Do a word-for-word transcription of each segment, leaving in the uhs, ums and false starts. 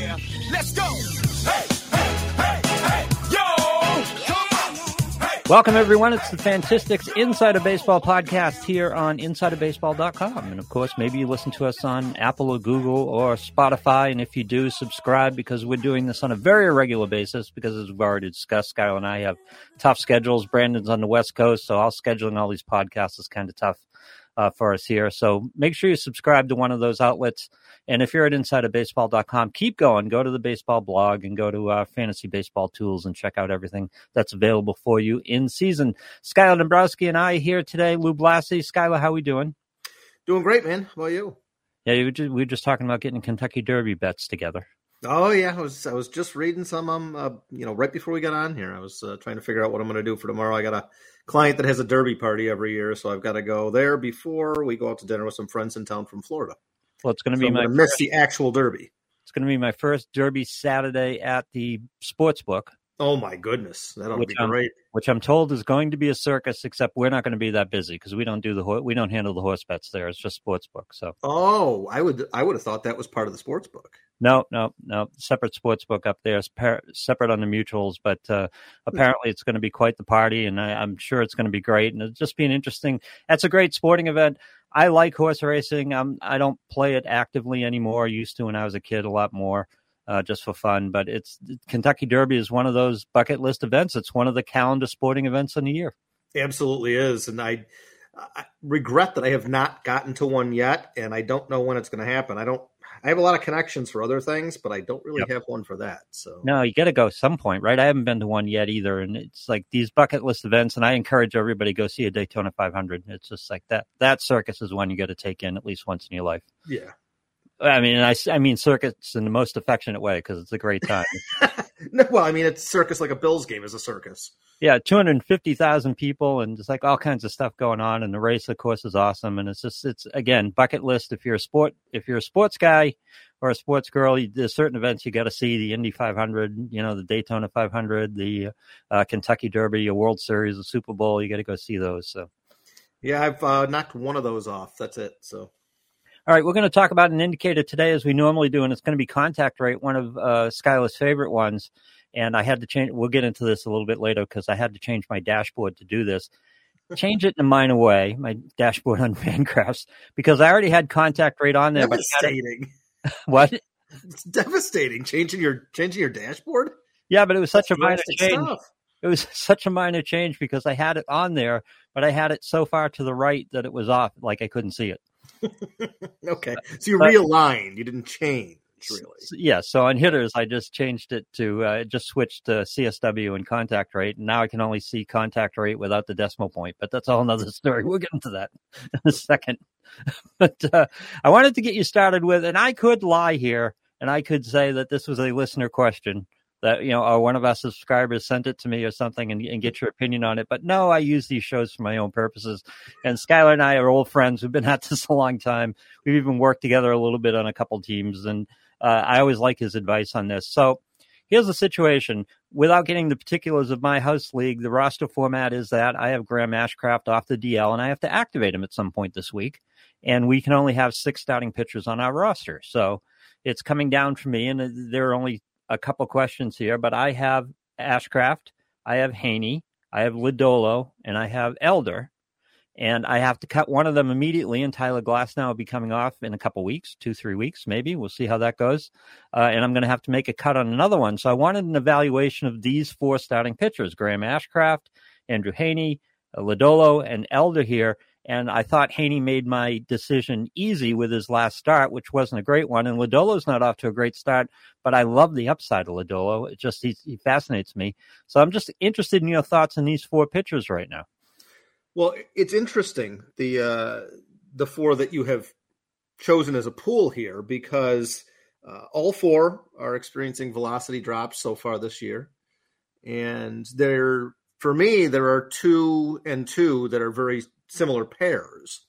yeah. Let's go. Hey, hey, hey, hey, yo. Come on. Hey. Welcome, everyone. It's the Fantastics Insider Baseball podcast here on Insider Baseball dot com. And, of course, maybe you listen to us on Apple or Google or Spotify. And if you do, subscribe, because we're doing this on a very irregular basis because, as we've already discussed, Skylar and I have tough schedules. Brandon's on the West Coast, so all scheduling all these podcasts is kind of tough. Uh, for us here. So make sure you subscribe to one of those outlets. And if you're at Insider Baseball dot com, keep going. Go to the baseball blog and go to uh, Fantasy Baseball Tools and check out everything that's available for you in season. Skylar Dombroske and I here today. Lou Blassie. Skylar, how we doing? Doing great, man. How about you? Yeah, you were just, we were just talking about getting Kentucky Derby bets together. Oh, yeah. I was I was just reading some, um, uh, you know, right before we got on here. I was uh, trying to figure out what I'm going to do for tomorrow. I got a client that has a derby party every year, so I've got to go there before we go out to dinner with some friends in town from Florida. Well, it's going to so be I'm my gonna miss the actual derby. It's going to be my first derby Saturday at the Sportsbook. Oh, my goodness. That'll which be I'm, great. Which I'm told is going to be a circus, except we're not going to be that busy because we don't do the we don't handle the horse bets there. It's just Sportsbook. So oh, I would I would have thought that was part of the Sportsbook. No, no, no. Separate Sportsbook up there. Separate on the mutuals, but uh, apparently it's going to be quite the party, and I, I'm sure it's going to be great. And it'll just be an interesting. That's a great sporting event. I like horse racing. I'm, I don't play it actively anymore. I used to when I was a kid a lot more. Uh, just for fun, but it's Kentucky Derby is one of those bucket list events. It's one of the calendar sporting events in the year. It absolutely is, and I, I regret that I have not gotten to one yet, and I don't know when it's going to happen. I don't. I have a lot of connections for other things, but I don't really yep. have one for that. So no, you got to go some point, right? I haven't been to one yet either, and it's like these bucket list events, and I encourage everybody to go see a Daytona five hundred. It's just like that. That circus is one you got to take in at least once in your life. Yeah. I mean, I, I mean circuits in the most affectionate way because it's a great time. no, well, I mean, it's circus like a Bills game is a circus. Yeah, two hundred fifty thousand people and just like all kinds of stuff going on. And the race, of course, is awesome. And it's just, it's again, bucket list. If you're a sport, if you're a sports guy or a sports girl, you, there's certain events you got to see. The Indy five hundred, you know, the Daytona five hundred, the uh, Kentucky Derby, a World Series, a Super Bowl. You got to go see those. So, yeah, I've uh, knocked one of those off. That's it. So. All right, we're going to talk about an indicator today, as we normally do, and it's going to be contact rate, one of uh, Skylar's favorite ones. And I had to change. We'll get into this a little bit later because I had to change my dashboard to do this. Change it in a minor way, my dashboard on FanGraphs, because I already had contact rate on there. Devastating. But what? It's devastating. Changing your changing your dashboard. Yeah, but it was such That's a minor change. Stuff. It was such a minor change because I had it on there, but I had it so far to the right that it was off, like I couldn't see it. Okay, so you realigned. You didn't change, really. Yeah, so on hitters, I just changed it to, uh, just switched to C S W and contact rate, and now I can only see contact rate without the decimal point, but that's all another story. We'll get into that in a second. But uh, I wanted to get you started with, and I could lie here, and I could say that this was a listener question that, you know, or one of our subscribers sent it to me or something and, and get your opinion on it. But no, I use these shows for my own purposes. And Skylar and I are old friends. We've been at this a long time. We've even worked together a little bit on a couple teams. And uh, I always like his advice on this. So here's the situation. Without getting the particulars of my house league, the roster format is that I have Graham Ashcraft off the D L, and I have to activate him at some point this week. And we can only have six starting pitchers on our roster. So it's coming down for me, and there are only a couple questions here, but I have Ashcraft, I have Heaney, I have Lodolo, and I have Elder, and I have to cut one of them immediately, and Tyler Glasnow will be coming off in a couple weeks, two, three weeks, maybe. We'll see how that goes, uh, and I'm going to have to make a cut on another one. So I wanted an evaluation of these four starting pitchers, Graham Ashcraft, Andrew Heaney, Lodolo, and Elder here, and I thought Heaney made my decision easy with his last start, which wasn't a great one. And Lodolo's not off to a great start, but I love the upside of Lodolo. It just, he, he fascinates me. So I'm just interested in your thoughts on these four pitchers right now. Well, it's interesting, the uh, the four that you have chosen as a pool here, because uh, all four are experiencing velocity drops so far this year. And they're, for me, there are two and two that are very similar pairs.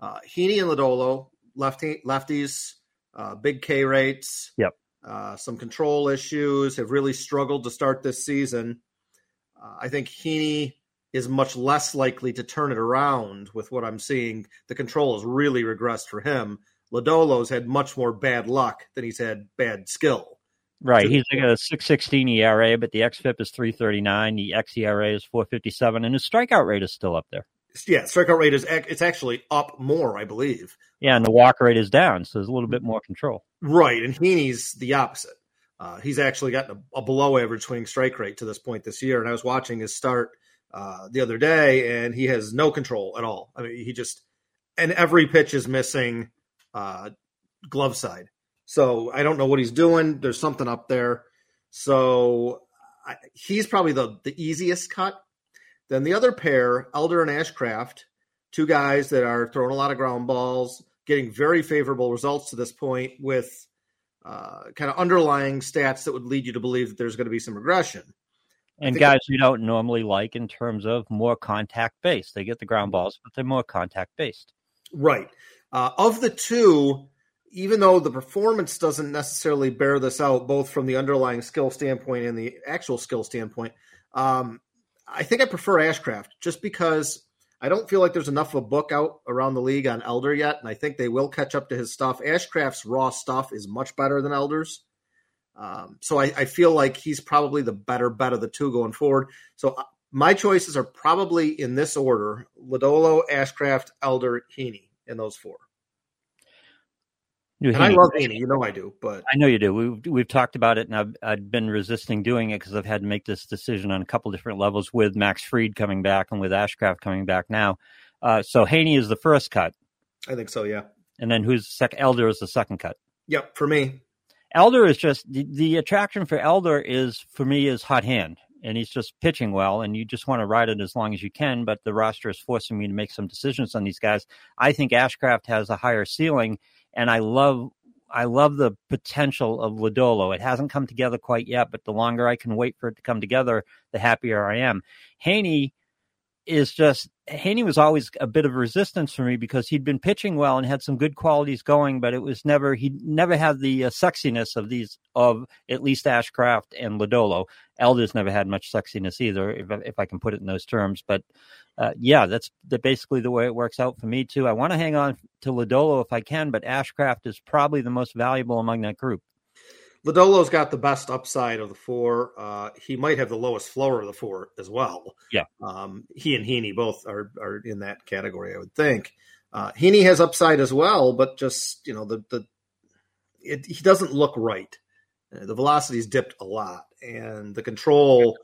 Uh, Heaney and Lodolo, lefty, lefties, uh, big K rates, yep. uh, some control issues, have really struggled to start this season. Uh, I think Heaney is much less likely to turn it around with what I'm seeing. The control has really regressed for him. Lodolo's had much more bad luck than he's had bad skill. Right. He's like a six sixteen E R A, but the X F I P is three thirty-nine. The X E R A is four fifty-seven, and his strikeout rate is still up there. Yeah, strikeout rate is it's actually up more, I believe. Yeah, and the walk rate is down, so there's a little bit more control. Right, and Heaney's the opposite. Uh, he's actually gotten a, a below-average swing strike rate to this point this year, and I was watching his start uh, the other day, and he has no control at all. I mean, he just – and every pitch is missing uh, glove side. So I don't know what he's doing. There's something up there. So I, he's probably the, the easiest cut. Then the other pair, Elder and Ashcraft, two guys that are throwing a lot of ground balls, getting very favorable results to this point with uh, kind of underlying stats that would lead you to believe that there's going to be some regression. And guys you don't normally like in terms of more contact-based. They get the ground balls, but they're more contact-based. Right. Uh, of the two, even though the performance doesn't necessarily bear this out, both from the underlying skill standpoint and the actual skill standpoint, um, I think I prefer Ashcraft just because I don't feel like there's enough of a book out around the league on Elder yet, and I think they will catch up to his stuff. Ashcraft's raw stuff is much better than Elder's. Um, so I, I feel like he's probably the better bet of the two going forward. So my choices are probably in this order: Lodolo, Ashcraft, Elder, Heaney, and those four. And Heaney. I love Heaney. You know I do. But I know you do. We've, we've talked about it, and I've, I've been resisting doing it because I've had to make this decision on a couple different levels with Max Fried coming back and with Ashcraft coming back now. Uh, so Heaney is the first cut. I think so, yeah. And then who's the second? Elder is the second cut. Yep, for me. Elder is just the, the attraction for Elder is, for me, is hot hand. And he's just pitching well, and you just want to ride it as long as you can. But the roster is forcing me to make some decisions on these guys. I think Ashcraft has a higher ceiling. And I love I love the potential of Lodolo. It hasn't come together quite yet, but the longer I can wait for it to come together, the happier I am. Heaney is just Heaney was always a bit of resistance for me because he'd been pitching well and had some good qualities going, but it was never he never had the uh, sexiness of these of at least Ashcraft and Lodolo. Elder's never had much sexiness either, if if I can put it in those terms. But uh, yeah, that's the, basically the way it works out for me too. I want to hang on to Lodolo if I can, but Ashcraft is probably the most valuable among that group. Lodolo's got the best upside of the four. Uh, he might have the lowest floor of the four as well. Yeah. Um, he and Heaney both are are in that category, I would think. Uh, Heaney has upside as well, but just, you know, the the it, he doesn't look right. Uh, the velocity's dipped a lot, and the control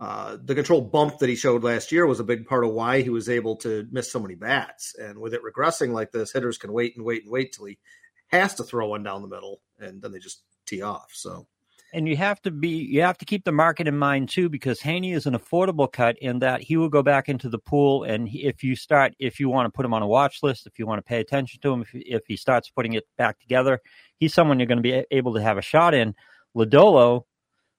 uh, the control bump that he showed last year was a big part of why he was able to miss so many bats. And with it regressing like this, hitters can wait and wait and wait till he has to throw one down the middle, and then they just tee off. So, and you have to be you have to keep the market in mind too, because Heaney is an affordable cut in that he will go back into the pool, and he, if you start if you want to put him on a watch list, if you want to pay attention to him, if, if he starts putting it back together, he's someone you're going to be able to have a shot in. Lodolo,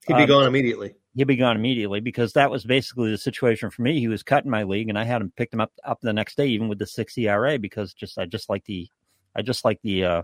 he'd be um, gone immediately. He'd be gone immediately because that was basically the situation for me. He was cut in my league, and I had him picked him up up the next day, even with the six E R A, because just I just like the I just like the. Uh,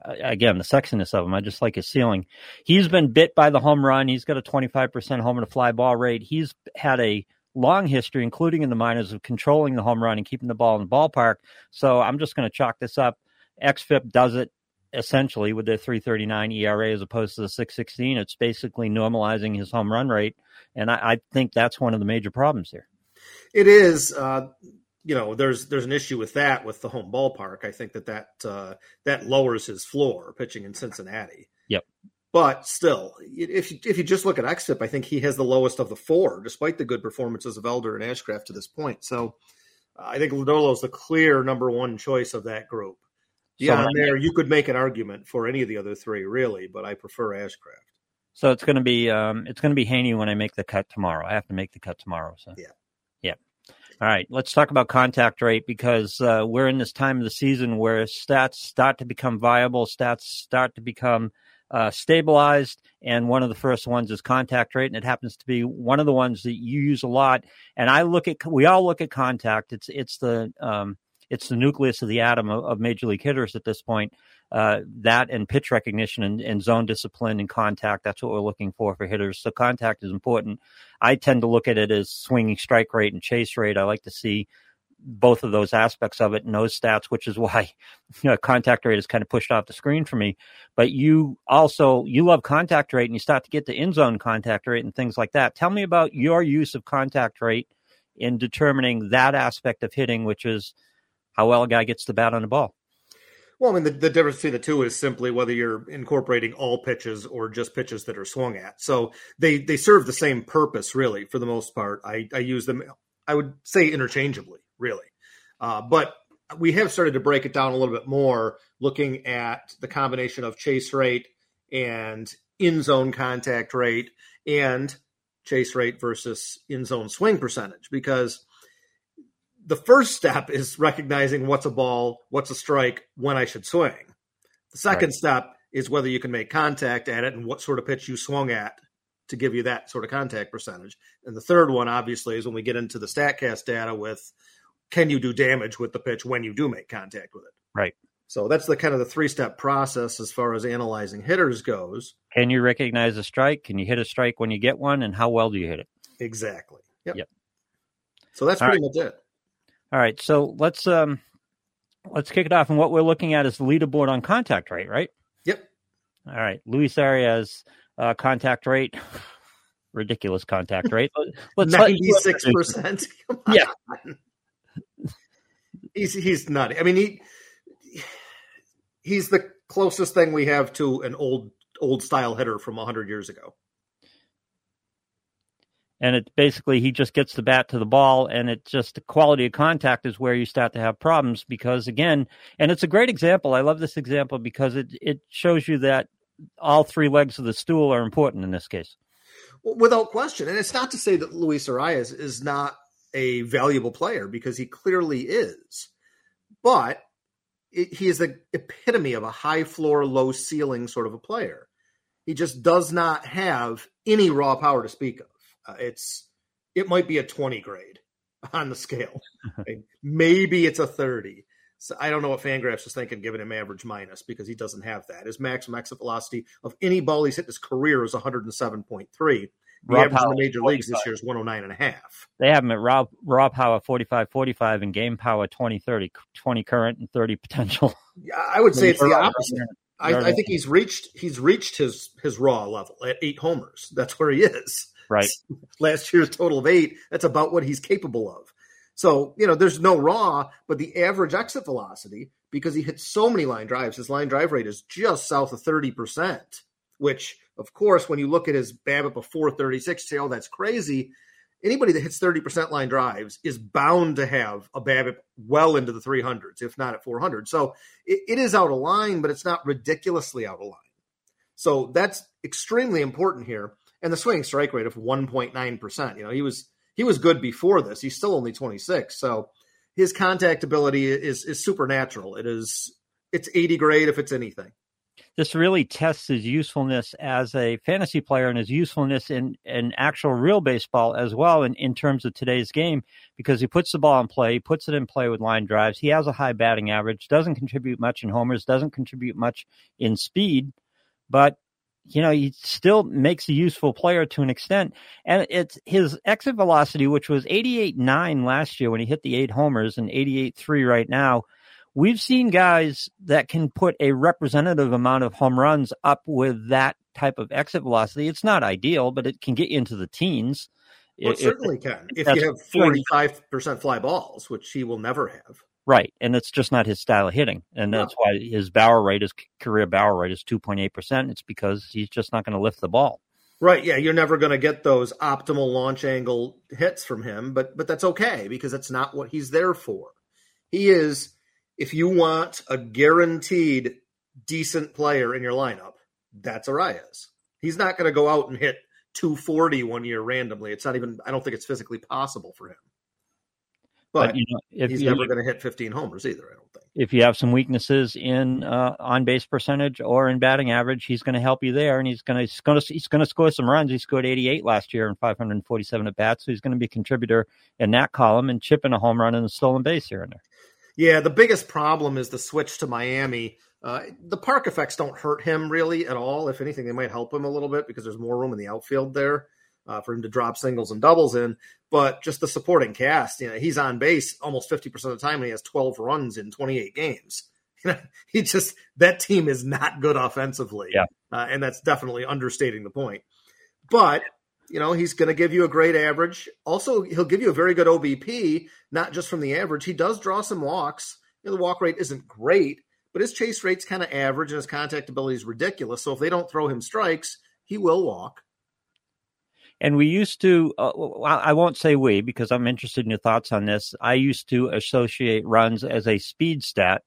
Again, the sexiness of him. I just like his ceiling. He's been bit by the home run. He's got a twenty-five percent home to fly ball rate. He's had a long history, including in the minors, of controlling the home run and keeping the ball in the ballpark. So I'm just going to chalk this up. X F I P does it essentially with their three thirty-nine E R A as opposed to the six sixteen. It's basically normalizing his home run rate. And I, I think that's one of the major problems here. It is. Uh... You know, there's there's an issue with that, with the home ballpark. I think that that, uh, that lowers his floor pitching in Cincinnati. Yep. But still, if you, if you just look at X F I P, I think he has the lowest of the four, despite the good performances of Elder and Ashcraft to this point. So uh, I think Lodolo is the clear number one choice of that group. Yeah, so there, you could make an argument for any of the other three, really, but I prefer Ashcraft. So it's going to be um, it's going to be Heaney when I make the cut tomorrow. I have to make the cut tomorrow. So yeah. All right, let's talk about contact rate because uh, we're in this time of the season where stats start to become viable, stats start to become uh, stabilized, and one of the first ones is contact rate, and it happens to be one of the ones that you use a lot. And I look at, we all look at contact. It's it's the um, it's the nucleus of the atom of, of major league hitters at this point. Uh, that and pitch recognition and, and zone discipline and contact, that's what we're looking for for hitters. So contact is important. I tend to look at it as swinging strike rate and chase rate. I like to see both of those aspects of it and those stats, which is why, you know, contact rate is kind of pushed off the screen for me. But you also, you love contact rate and you start to get to end zone contact rate and things like that. Tell me about your use of contact rate in determining that aspect of hitting, which is how well a guy gets the bat on the ball. Well, I mean, the, the difference between the two is simply whether you're incorporating all pitches or just pitches that are swung at. So they they serve the same purpose, really, for the most part. I, I use them, I would say, interchangeably, really. Uh, but we have started to break it down a little bit more, looking at the combination of chase rate and in-zone contact rate and chase rate versus in-zone swing percentage, because the first step is recognizing what's a ball, what's a strike, when I should swing. The second right. step is whether you can make contact at it and what sort of pitch you swung at to give you that sort of contact percentage. And the third one, obviously, is when we get into the StatCast data with can you do damage with the pitch when you do make contact with it. Right. So that's the kind of the three-step process as far as analyzing hitters goes. Can you recognize a strike? Can you hit a strike when you get one? And how well do you hit it? Exactly. Yep. yep. So that's All pretty right. much it. All right, so let's um, let's kick it off. And what we're looking at is the leaderboard on contact rate, right? Yep. All right, Luis Arraez uh, contact rate, ridiculous contact rate. Ninety-six percent. Yeah, he's he's nutty. I mean, he he's the closest thing we have to an old old style hitter from a hundred years ago. And it basically, he just gets the bat to the ball, and it just the quality of contact is where you start to have problems because, again, and it's a great example. I love this example because it, it shows you that all three legs of the stool are important in this case. Without question. And it's not to say that Luis Arraez is not a valuable player, because he clearly is. But it, he is the epitome of a high floor, low ceiling sort of a player. He just does not have any raw power to speak of. Uh, it's it might be a twenty grade on the scale. Right? Maybe it's a thirty. So I don't know what FanGraphs is thinking, giving him average minus, because he doesn't have that. His max exit velocity of any ball he's hit in his career is one oh seven point three. The raw average in the major leagues this year is one oh nine point five. They have him at raw, raw power forty-five forty-five and game power twenty thirty, twenty current and thirty potential. Yeah, I would say it's the opposite. I, I think he's reached he's reached his his raw level at eight homers. That's where he is. Right. Last year's total of eight, that's about what he's capable of. So, you know, there's no raw, but the average exit velocity, because he hits so many line drives, his line drive rate is just south of thirty percent, which, of course, when you look at his BABIP of four thirty-six, say, oh, that's crazy. Anybody that hits thirty percent line drives is bound to have a BABIP well into the three hundreds, if not at four hundred. So it, it is out of line, but it's not ridiculously out of line. So that's extremely important here. And the swing strike rate of one point nine percent. You know, he was he was good before this. He's still only twenty-six. So his contact ability is is supernatural. It is it's eighty grade if it's anything. This really tests his usefulness as a fantasy player and his usefulness in, in actual real baseball as well in, in terms of today's game, because he puts the ball in play, he puts it in play with line drives. He has a high batting average, doesn't contribute much in homers, doesn't contribute much in speed, but you know, he still makes a useful player to an extent. And it's his exit velocity, which was eighty-eight point nine last year when he hit the eight homers and eighty-eight point three right now. We've seen guys that can put a representative amount of home runs up with that type of exit velocity. It's not ideal, but it can get into the teens. Well, it, it certainly can. If you have forty-five percent fly balls, which he will never have. Right, and it's just not his style of hitting, and that's why his Bauer rate, his career Bauer rate is two point eight percent. It's because he's just not going to lift the ball. Right, yeah, you're never going to get those optimal launch angle hits from him, but but that's okay because that's not what he's there for. He is, if you want a guaranteed decent player in your lineup, that's Arraez. He's not going to go out and hit two forty one year randomly. It's not even, I don't think it's physically possible for him. But, but you know, if he's you, never going to hit fifteen homers either, I don't think. If you have some weaknesses in uh, on-base percentage or in batting average, he's going to help you there, and he's going to going to he's going to score some runs. He scored eighty-eight last year in five forty-seven at-bats, so he's going to be a contributor in that column and chipping a home run and a stolen base here and there. Yeah, the biggest problem is the switch to Miami. Uh, the park effects don't hurt him really at all. If anything, they might help him a little bit because there's more room in the outfield there. uh, for him to drop singles and doubles in. But just the supporting cast, you know, he's on base almost fifty percent of the time, and he has twelve runs in twenty-eight games. You know, he just that team is not good offensively, yeah. uh, and that's definitely understating the point. But you know, he's going to give you a great average. Also, he'll give you a very good O B P, not just from the average. He does draw some walks. You know, the walk rate isn't great, but his chase rate's kind of average, and his contact ability is ridiculous. So if they don't throw him strikes, he will walk. And we used to, uh, I won't say we, because I'm interested in your thoughts on this. I used to associate runs as a speed stat.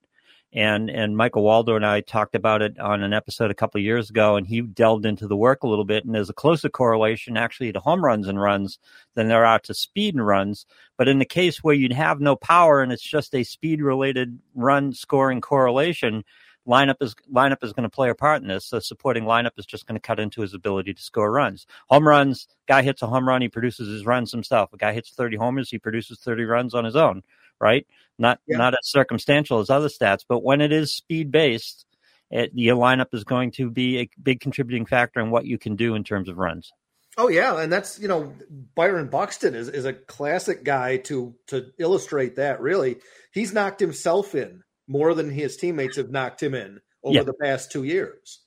And and Michael Waldo and I talked about it on an episode a couple of years ago, and he delved into the work a little bit. And there's a closer correlation actually to home runs and runs than there are to speed and runs. But in the case where you'd have no power and it's just a speed-related run scoring correlation, lineup is lineup is going to play a part in this. The supporting lineup is just going to cut into his ability to score runs. Home runs, guy hits a home run, he produces his runs himself. A guy hits thirty homers, he produces thirty runs on his own. Right? Not yeah. not as circumstantial as other stats, but when it is speed-based, it, your lineup is going to be a big contributing factor in what you can do in terms of runs. Oh, yeah, and that's, you know, Byron Buxton is, is a classic guy to to illustrate that, really. He's knocked himself in more than his teammates have knocked him in over yeah. the past two years.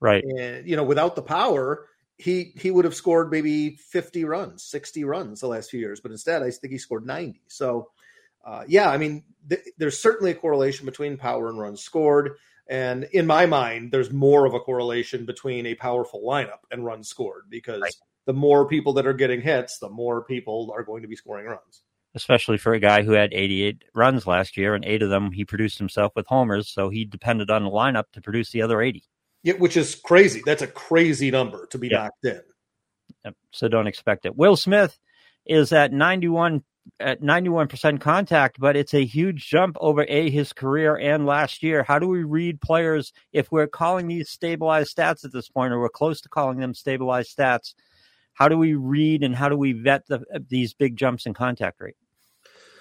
Right. And, you know, without the power, he, he would have scored maybe fifty runs, sixty runs the last few years, but instead I think he scored ninety. So, Uh, yeah, I mean, th- there's certainly a correlation between power and runs scored. And in my mind, there's more of a correlation between a powerful lineup and runs scored, because right. the more people that are getting hits, the more people are going to be scoring runs. Especially for a guy who had eighty-eight runs last year, and eight of them he produced himself with homers. So he depended on the lineup to produce the other eighty. Yeah, which is crazy. That's a crazy number to be yep. knocked in. Yep. So don't expect it. Will Smith is at ninety-one at ninety-one percent contact, but it's a huge jump over A, his career and last year. How do we read players if we're calling these stabilized stats at this point, or we're close to calling them stabilized stats? How do we read and how do we vet the, these big jumps in contact rate?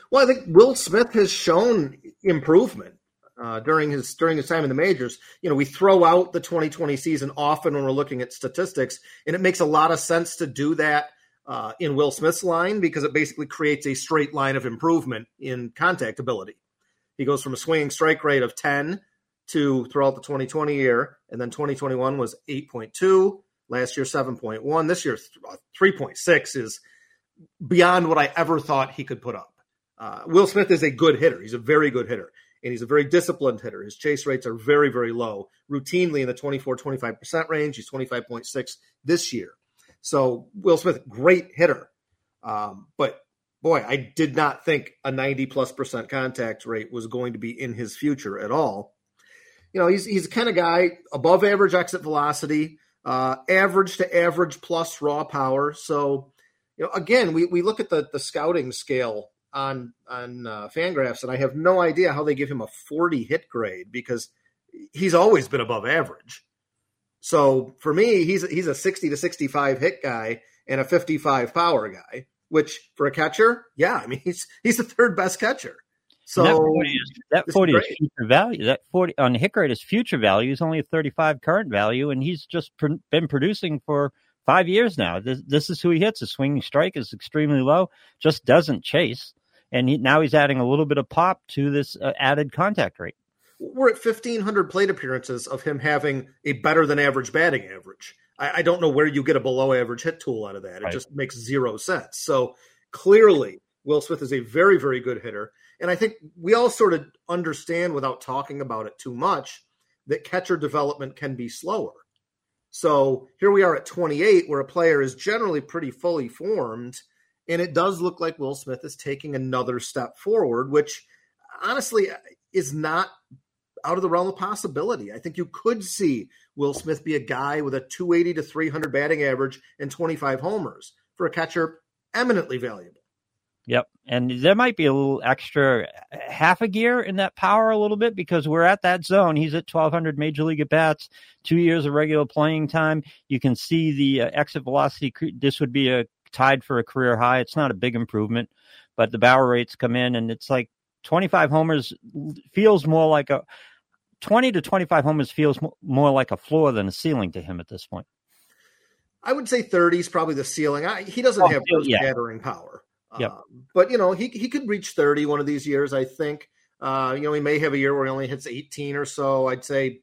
Well, I think Will Smith has shown improvement uh, during his during his time in the majors. You know, we throw out the twenty twenty season often when we're looking at statistics, and it makes a lot of sense to do that Uh, in Will Smith's line, because it basically creates a straight line of improvement in contact ability. He goes from a swinging strike rate of ten to throughout the twenty twenty year, and then twenty twenty-one was eight point two, last year seven point one, this year three point six is beyond what I ever thought he could put up. Uh, Will Smith is a good hitter. He's a very good hitter, and he's a very disciplined hitter. His chase rates are very, very low, routinely in the twenty-four, twenty-five percent range. He's twenty-five point six this year. So Will Smith, great hitter. Um, but, boy, I did not think a ninety-plus percent contact rate was going to be in his future at all. You know, he's he's the kind of guy, above average exit velocity, uh, average to average plus raw power. So, you know, again, we, we look at the, the scouting scale on, on uh, FanGraphs, and I have no idea how they give him a forty hit grade, because he's always been above average. So for me, he's he's a sixty to sixty-five hit guy and a fifty-five power guy, which for a catcher, yeah, I mean, he's he's the third best catcher. So and that forty is, that forty is, is future value. That forty on the hit rate is future value. It's only a thirty-five current value, and he's just pr- been producing for five years now. This, this is who he hits. His swinging strike is extremely low, just doesn't chase, and he, now he's adding a little bit of pop to this uh, added contact rate. We're at fifteen hundred plate appearances of him having a better than average batting average. I, I don't know where you get a below average hit tool out of that. It right. just makes zero sense. So clearly Will Smith is a very, very good hitter. And I think we all sort of understand without talking about it too much that catcher development can be slower. So here we are at twenty-eight, where a player is generally pretty fully formed. And it does look like Will Smith is taking another step forward, which honestly is not out of the realm of possibility. I think you could see Will Smith be a guy with a two eighty to three hundred batting average and twenty-five homers, for a catcher, eminently valuable. Yep. And there might be a little extra half a gear in that power a little bit, because we're at that zone. He's at twelve hundred major league at bats, two years of regular playing time. You can see the uh, exit velocity. This would be a tied for a career high. It's not a big improvement, but the Bauer rates come in, and it's like twenty-five homers feels more like a twenty to twenty-five homers feels more like a floor than a ceiling to him at this point. I would say thirty is probably the ceiling. I, he doesn't oh, have yeah. shattering power. Yep. Um, but, you know, he he could reach thirty one of these years, I think. Uh, you know, he may have a year where he only hits eighteen or so. I'd say,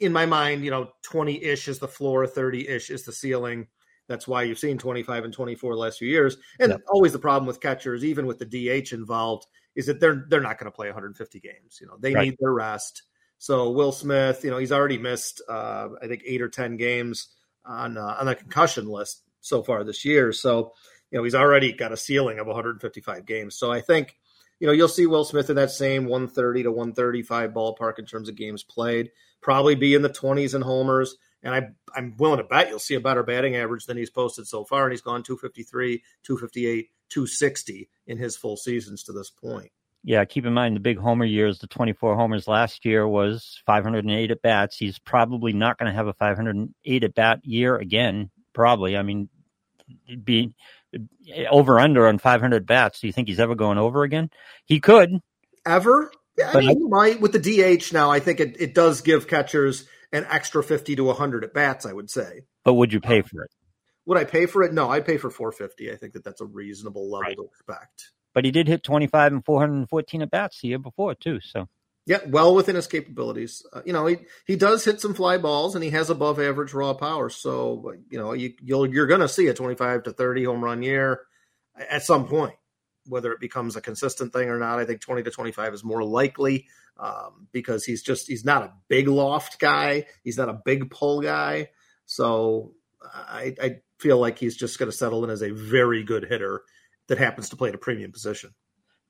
in my mind, you know, twenty-ish is the floor, thirty-ish is the ceiling. That's why you've seen twenty-five and twenty-four the last few years. And yep. always the problem with catchers, even with the D H involved, is that they're they're not going to play one hundred fifty games. You know, they right. need their rest. So Will Smith, you know, he's already missed, uh, I think, eight or ten games on uh, on the concussion list so far this year. So, you know, he's already got a ceiling of one hundred fifty-five games. So I think, you know, you'll see Will Smith in that same one thirty to one thirty-five ballpark in terms of games played, probably be in the twenties in homers. And I, I'm willing to bet you'll see a better batting average than he's posted so far. And he's gone two fifty-three, two fifty-eight, two sixty in his full seasons to this point. Yeah, keep in mind the big homer years, the twenty-four homers last year was five hundred eight at-bats. He's probably not going to have a five hundred eight at-bat year again, probably. I mean, it'd be over-under on five hundred bats. Do you think he's ever going over again? He could. Ever? Yeah, I mean, I, with the D H now, I think it, it does give catchers an extra fifty to one hundred at-bats, I would say. But would you pay for it? Would I pay for it? No, I'd pay for four fifty. I think that that's a reasonable level right. to expect. But he did hit twenty-five and four fourteen at-bats the year before, too. So, yeah, well within his capabilities. Uh, you know, he, he does hit some fly balls, and he has above-average raw power. So, you know, you, you'll, you're going to see a twenty-five to thirty home run year at some point, whether it becomes a consistent thing or not. I think twenty to twenty-five is more likely um, because he's just he's not a big loft guy. He's not a big pull guy. So I, I feel like he's just going to settle in as a very good hitter that happens to play at a premium position.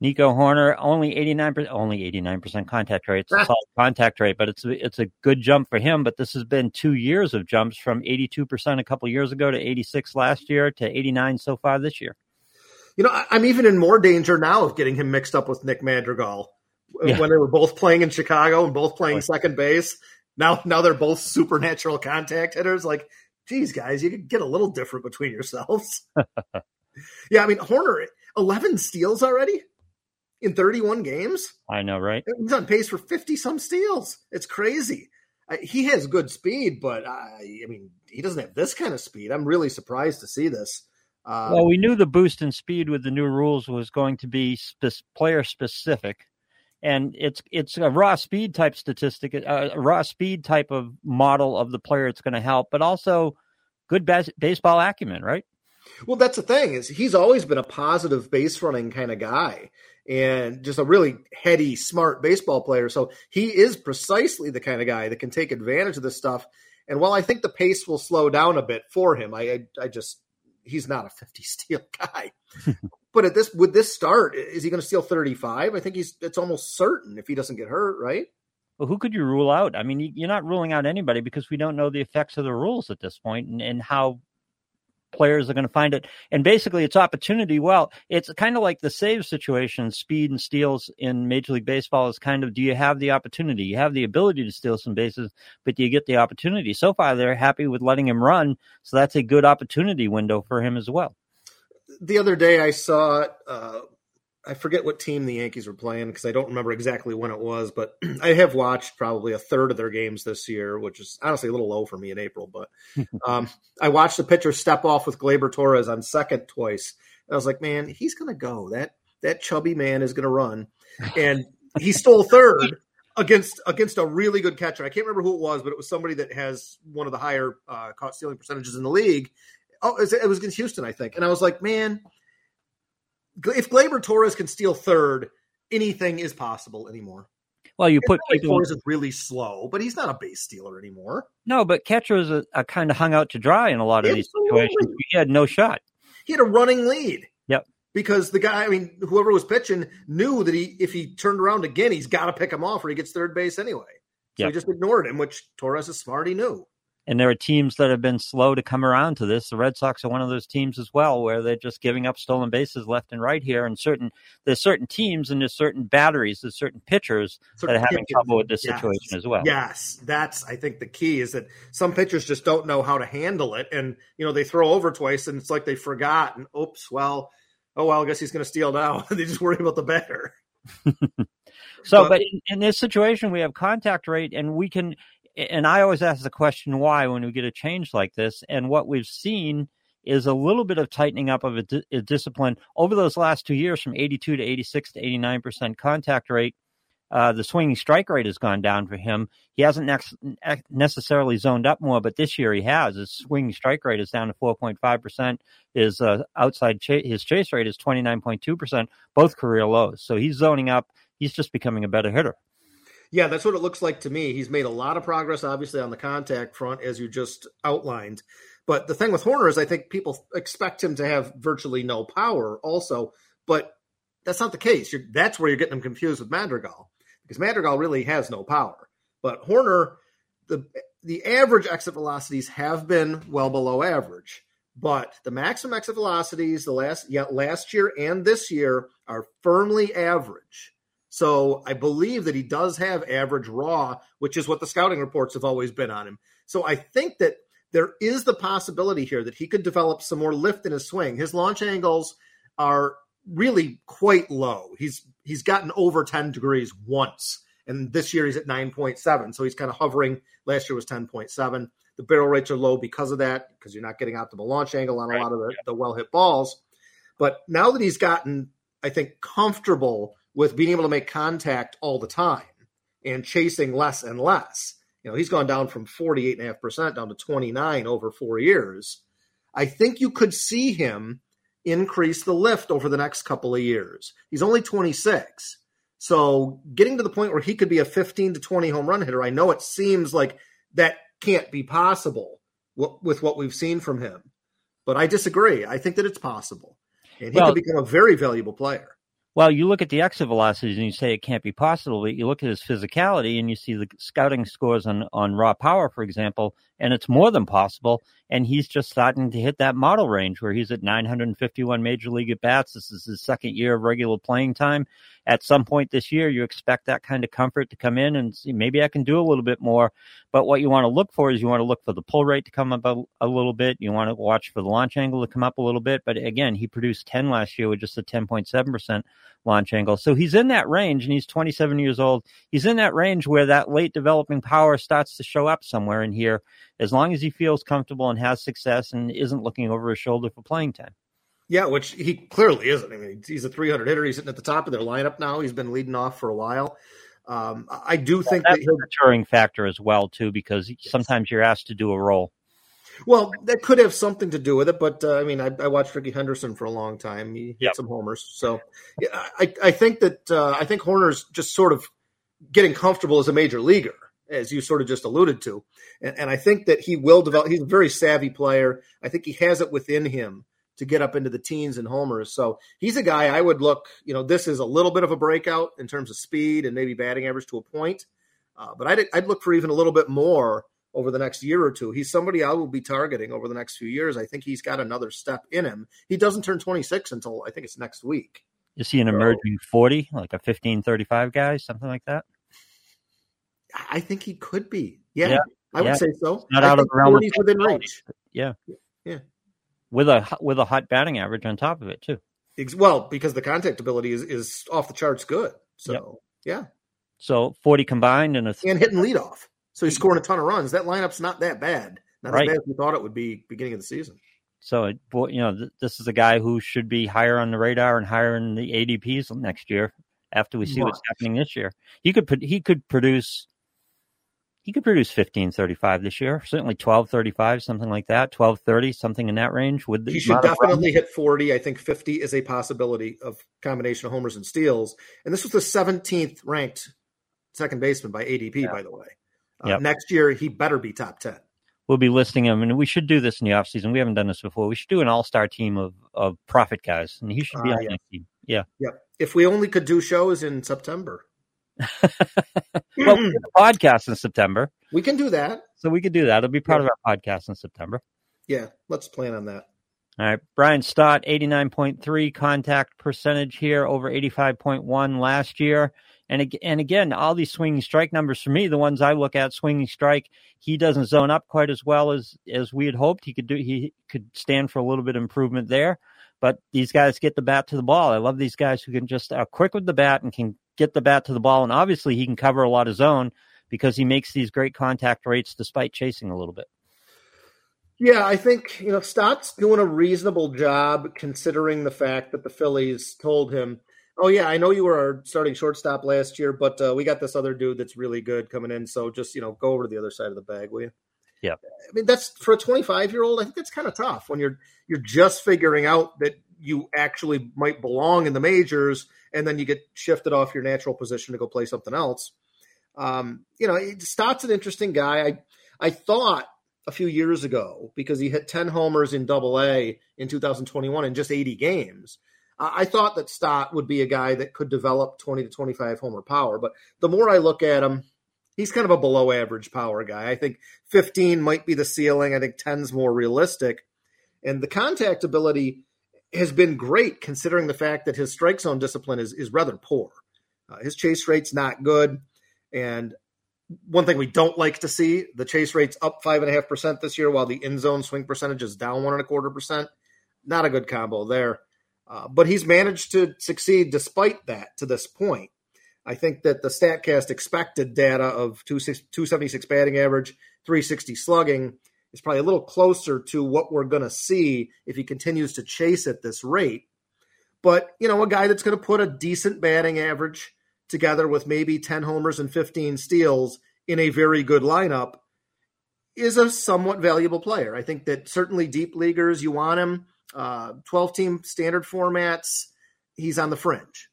Nico Hoerner, only eighty-nine percent, only eighty-nine percent contact rate. It's a solid contact rate, but it's a, it's a good jump for him. But this has been two years of jumps from eighty-two percent a couple years ago to eighty-six last year to eighty-nine so far this year. You know, I'm even in more danger now of getting him mixed up with Nick Madrigal yeah. when they were both playing in Chicago and both playing second base. Now, now they're both supernatural contact hitters. Like, geez, guys, you could get a little different between yourselves. Yeah, I mean, Hoerner, eleven steals already in thirty-one games. I know, right? He's on pace for fifty-some steals. It's crazy. I, he has good speed, but, I, I mean, he doesn't have this kind of speed. I'm really surprised to see this. Um, well, we knew the boost in speed with the new rules was going to be sp- player-specific, and it's it's a raw speed type statistic, a raw speed type of model of the player it's going to help, but also good bas- baseball acumen, right? Well, that's the thing is he's always been a positive base running kind of guy and just a really heady, smart baseball player. So he is precisely the kind of guy that can take advantage of this stuff. And while I think the pace will slow down a bit for him, I, I, I just, he's not a fifty steal guy, but at this, with this start, is he going to steal thirty-five? I think he's, it's almost certain if he doesn't get hurt, right? Well, who could you rule out? I mean, you're not ruling out anybody because we don't know the effects of the rules at this point and, and how players are going to find it. And basically it's opportunity. Well, it's kind of like the save situation, speed and steals in Major League Baseball is kind of, do you have the opportunity? You have the ability to steal some bases, but do you get the opportunity? So far, they're happy with letting him run. So that's a good opportunity window for him as well. The other day I saw, uh, I forget what team the Yankees were playing because I don't remember exactly when it was, but I have watched probably a third of their games this year, which is honestly a little low for me in April. But um, I watched the pitcher step off with Gleyber Torres on second twice. And I was like, man, he's going to go. That that chubby man is going to run. And he stole third against against a really good catcher. I can't remember who it was, but it was somebody that has one of the higher uh, caught stealing percentages in the league. Oh, it was against Houston, I think. And I was like, man, if Gleyber Torres can steal third, anything is possible anymore. Well, you it's put people... Torres is really slow, but he's not a base stealer anymore. No, but catchers are, are kind of hung out to dry in a lot of Absolutely. These situations. He had no shot. He had a running lead. Yep. Because the guy, I mean, whoever was pitching knew that he, if he turned around again, he's got to pick him off or he gets third base anyway. So yep. he just ignored him, which Torres is smart. He knew. And there are teams that have been slow to come around to this. The Red Sox are one of those teams as well, where they're just giving up stolen bases left and right here. And certain there's certain teams and there's certain batteries, there's certain pitchers certain that are having pitchers. trouble with this yes. situation as well. Yes, that's I think the key is that some pitchers just don't know how to handle it, and you know they throw over twice, and it's like they forgot. And oops, well, oh well, I guess he's going to steal now. They just worry about the batter. so, but, but in, in this situation, we have contact rate, and we can. and I always ask the question why when we get a change like this. And what we've seen is a little bit of tightening up of a, di- a discipline over those last two years from eighty-two to eighty-six to eighty-nine percent contact rate. Uh, the swinging strike rate has gone down for him. He hasn't ne- necessarily zoned up more, but this year he has. His swinging strike rate is down to four point five percent. His uh, outside cha- his chase rate is twenty-nine point two percent, both career lows. So he's zoning up. He's just becoming a better hitter. Yeah, that's what it looks like to me. He's made a lot of progress, obviously, on the contact front, as you just outlined. But the thing with Hoerner is I think people expect him to have virtually no power also, but that's not the case. You're, that's where you're getting him confused with Madrigal, because Madrigal really has no power. But Hoerner, the the average exit velocities have been well below average, but the maximum exit velocities the last yeah, last year and this year are firmly average. So I believe that he does have average raw, which is what the scouting reports have always been on him. So I think that there is the possibility here that he could develop some more lift in his swing. His launch angles are really quite low. He's he's gotten over ten degrees once, and this year he's at nine point seven. So he's kind of hovering. Last year was ten point seven. The barrel rates are low because of that, because you're not getting optimal launch angle on a right. lot of the, the well-hit balls. But now that he's gotten, I think, comfortable with being able to make contact all the time and chasing less and less, you know, he's gone down from forty-eight point five percent down to twenty-nine over four years. I think you could see him increase the lift over the next couple of years. He's only twenty-six. So getting to the point where he could be a fifteen to twenty home run hitter, I know it seems like that can't be possible with what we've seen from him, but I disagree. I think that it's possible, and he well, could become a very valuable player. Well, you look at the exit velocities and you say it can't be possible, but you look at his physicality and you see the scouting scores on, on raw power, for example, and it's more than possible. And he's just starting to hit that model range where he's at nine hundred fifty-one major league at-bats. This is his second year of regular playing time. At some point this year, you expect that kind of comfort to come in and see, maybe I can do a little bit more. But what you want to look for is you want to look for the pull rate to come up a, a little bit. You want to watch for the launch angle to come up a little bit. But again, he produced ten last year with just a ten point seven percent. launch angle. So he's in that range, and he's twenty-seven years old. He's in that range where that late developing power starts to show up somewhere in here, as long as he feels comfortable and has success and isn't looking over his shoulder for playing time. Yeah, which he clearly isn't. I mean, he's a three hundred hitter. He's sitting at the top of their lineup now. He's been leading off for a while. Um, I do think well, that's that a deterring factor as well, too, because yes. sometimes you're asked to do a role. Well, that could have something to do with it, but, uh, I mean, I, I watched Rickey Henderson for a long time. He hit yep. some homers. So yeah, I, I think that uh, I think Hoerner's just sort of getting comfortable as a major leaguer, as you sort of just alluded to. And, and I think that he will develop. He's a very savvy player. I think he has it within him to get up into the teens and homers. So he's a guy I would look, you know, this is a little bit of a breakout in terms of speed and maybe batting average to a point. Uh, but I'd, I'd look for even a little bit more over the next year or two. He's somebody I will be targeting over the next few years. I think he's got another step in him. He doesn't turn twenty-six until I think it's next week. You see an emerging forty, like a fifteen thirty-five guy, something like that? I think he could be. Yeah, yeah. I would yeah. say so. It's not I out of the realm of within range. Yeah. Yeah. With a with a hot batting average on top of it too. Well, because the contact ability is, is off the charts good. So, yep. yeah. So forty combined and a th- and hitting leadoff. So he's scoring a ton of runs. That lineup's not that bad. Not right. as bad as we thought it would be beginning of the season. So, it, you know, th- this is a guy who should be higher on the radar and higher in the A D Ps next year after we see Much. what's happening this year. He could he could produce he could produce fifteen thirty-five this year, certainly twelve thirty-five, something like that, twelve thirty, something in that range. With the he should definitely hit forty. I think fifty is a possibility of combination of homers and steals. And this was the seventeenth ranked second baseman by A D P, yeah. by the way. Uh, yep. Next year, he better be top ten. We'll be listing him, and we should do this in the offseason. We haven't done this before. We should do an all-star team of, of profit guys, and he should be uh, on yeah. that team. Yeah. yeah. If we only could do shows in September. well, we do a podcast in September. We can do that. So we could do that. It'll be part yeah. of our podcast in September. Yeah, let's plan on that. All right, Brian Stott, eighty-nine point three contact percentage here, over eighty-five point one last year. And and again, all these swinging strike numbers for me, the ones I look at, swinging strike, he doesn't zone up quite as well as, as we had hoped he could do. He could stand for a little bit of improvement there, but these guys get the bat to the ball. I love these guys who can just are quick with the bat and can get the bat to the ball. And obviously he can cover a lot of zone because he makes these great contact rates despite chasing a little bit. Yeah, I think, you know, Stott's doing a reasonable job considering the fact that the Phillies told him, oh, yeah, I know you were our starting shortstop last year, but uh, we got this other dude that's really good coming in. So just, you know, go over to the other side of the bag, will you? Yeah. I mean, that's for a twenty-five-year-old, I think that's kind of tough when you're you're just figuring out that you actually might belong in the majors and then you get shifted off your natural position to go play something else. Um, you know, Stott's an interesting guy. I I thought a few years ago, because he hit ten homers in Double A in two thousand twenty-one in just eighty games, I thought that Stott would be a guy that could develop twenty to twenty-five homer power. But the more I look at him, he's kind of a below average power guy. I think fifteen might be the ceiling. I think ten's more realistic. And the contact ability has been great considering the fact that his strike zone discipline is, is rather poor. Uh, his chase rate's not good. And one thing we don't like to see, the chase rate's up five point five percent this year while the in zone swing percentage is down one point two five percent. Not a good combo there. Uh, but he's managed to succeed despite that to this point. I think that the StatCast expected data of two seventy-six batting average, three sixty slugging is probably a little closer to what we're going to see if he continues to chase at this rate. But, you know, a guy that's going to put a decent batting average together with maybe ten homers and fifteen steals in a very good lineup is a somewhat valuable player. I think that certainly deep leaguers, you want him. Uh, twelve-team standard formats, he's on the fringe.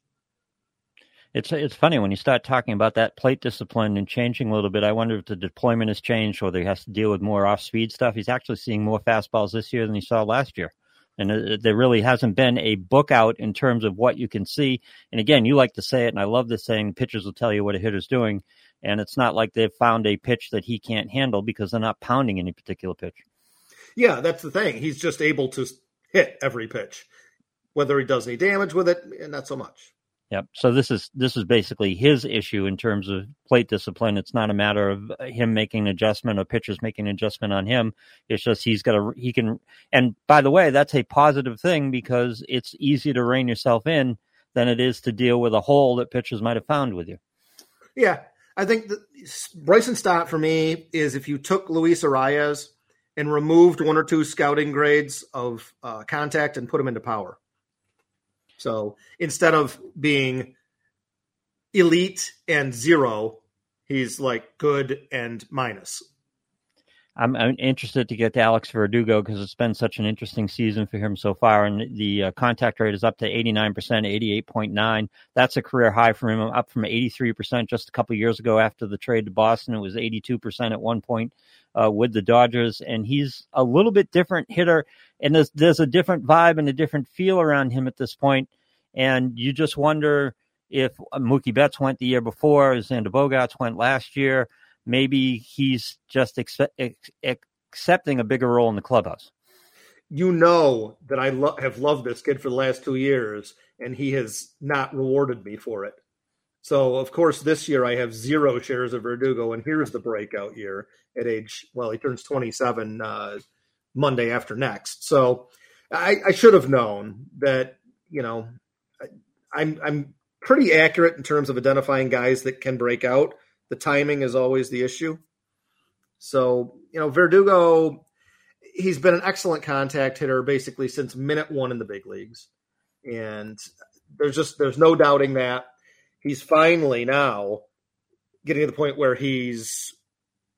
It's it's funny when you start talking about that plate discipline and changing a little bit. I wonder if the deployment has changed, whether he has to deal with more off-speed stuff. He's actually seeing more fastballs this year than he saw last year. And uh, there really hasn't been a book out in terms of what you can see. And again, you like to say it, and I love this saying, pitchers will tell you what a hitter's doing. And it's not like they've found a pitch that he can't handle because they're not pounding any particular pitch. Yeah, that's the thing. He's just able to hit every pitch. Whether he does any damage with it, not so much. Yep. So this is this is basically his issue in terms of plate discipline. It's not a matter of him making an adjustment or pitchers making an adjustment on him. It's just he's got to he can. And by the way, that's a positive thing because it's easier to rein yourself in than it is to deal with a hole that pitchers might have found with you. Yeah, I think the, Bryson Stott for me is if you took Luis Arraez and removed one or two scouting grades of uh, contact and put him into power. So instead of being elite and zero, he's like good and minus. I'm, I'm interested to get to Alex Verdugo because it's been such an interesting season for him so far. And the uh, contact rate is up to eighty-nine percent, eighty-eight point nine. That's a career high for him, up from eighty-three percent just a couple of years ago after the trade to Boston. It was eighty-two percent at one point uh, with the Dodgers. And he's a little bit different hitter. And there's, there's a different vibe and a different feel around him at this point. And you just wonder if Mookie Betts went the year before, Zander Bogarts went last year. Maybe he's just accept, ex, accepting a bigger role in the clubhouse. You know that I lo- have loved this kid for the last two years, and he has not rewarded me for it. So, of course, this year I have zero shares of Verdugo, and here's the breakout year at age, well, he turns twenty-seven uh, Monday after next. So I, I should have known that, you know, I, I'm, I'm pretty accurate in terms of identifying guys that can break out. The timing is always the issue. So, you know, Verdugo, he's been an excellent contact hitter basically since minute one in the big leagues. And there's just, there's no doubting that he's finally now getting to the point where he's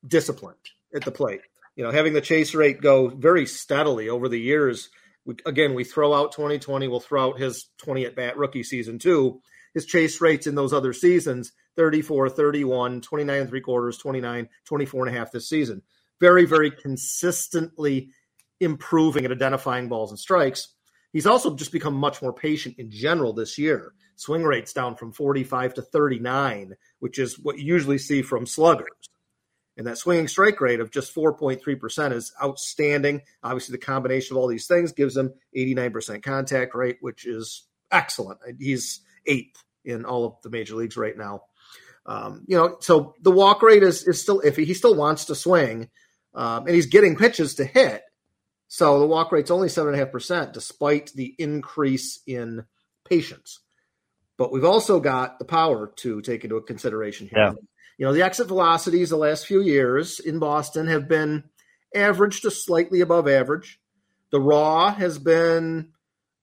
disciplined at the plate. You know, having the chase rate go very steadily over the years. We, again, we throw out twenty twenty, we'll throw out his twenty at bat rookie season too. His chase rates in those other seasons, thirty-four, thirty-one, twenty-nine and three quarters, twenty-nine, twenty-four and a half this season. Very, very consistently improving at identifying balls and strikes. He's also just become much more patient in general this year. Swing rates down from forty-five to thirty-nine, which is what you usually see from sluggers. And that swinging strike rate of just four point three percent is outstanding. Obviously, the combination of all these things gives him eighty-nine percent contact rate, which is excellent. He's eighth in all of the major leagues right now. Um, you know, so the walk rate is, is still iffy. He still wants to swing, um, and he's getting pitches to hit. So the walk rate's only seven point five percent despite the increase in patience. But we've also got the power to take into consideration here. Yeah. You know, the exit velocities the last few years in Boston have been average to slightly above average. The raw has been,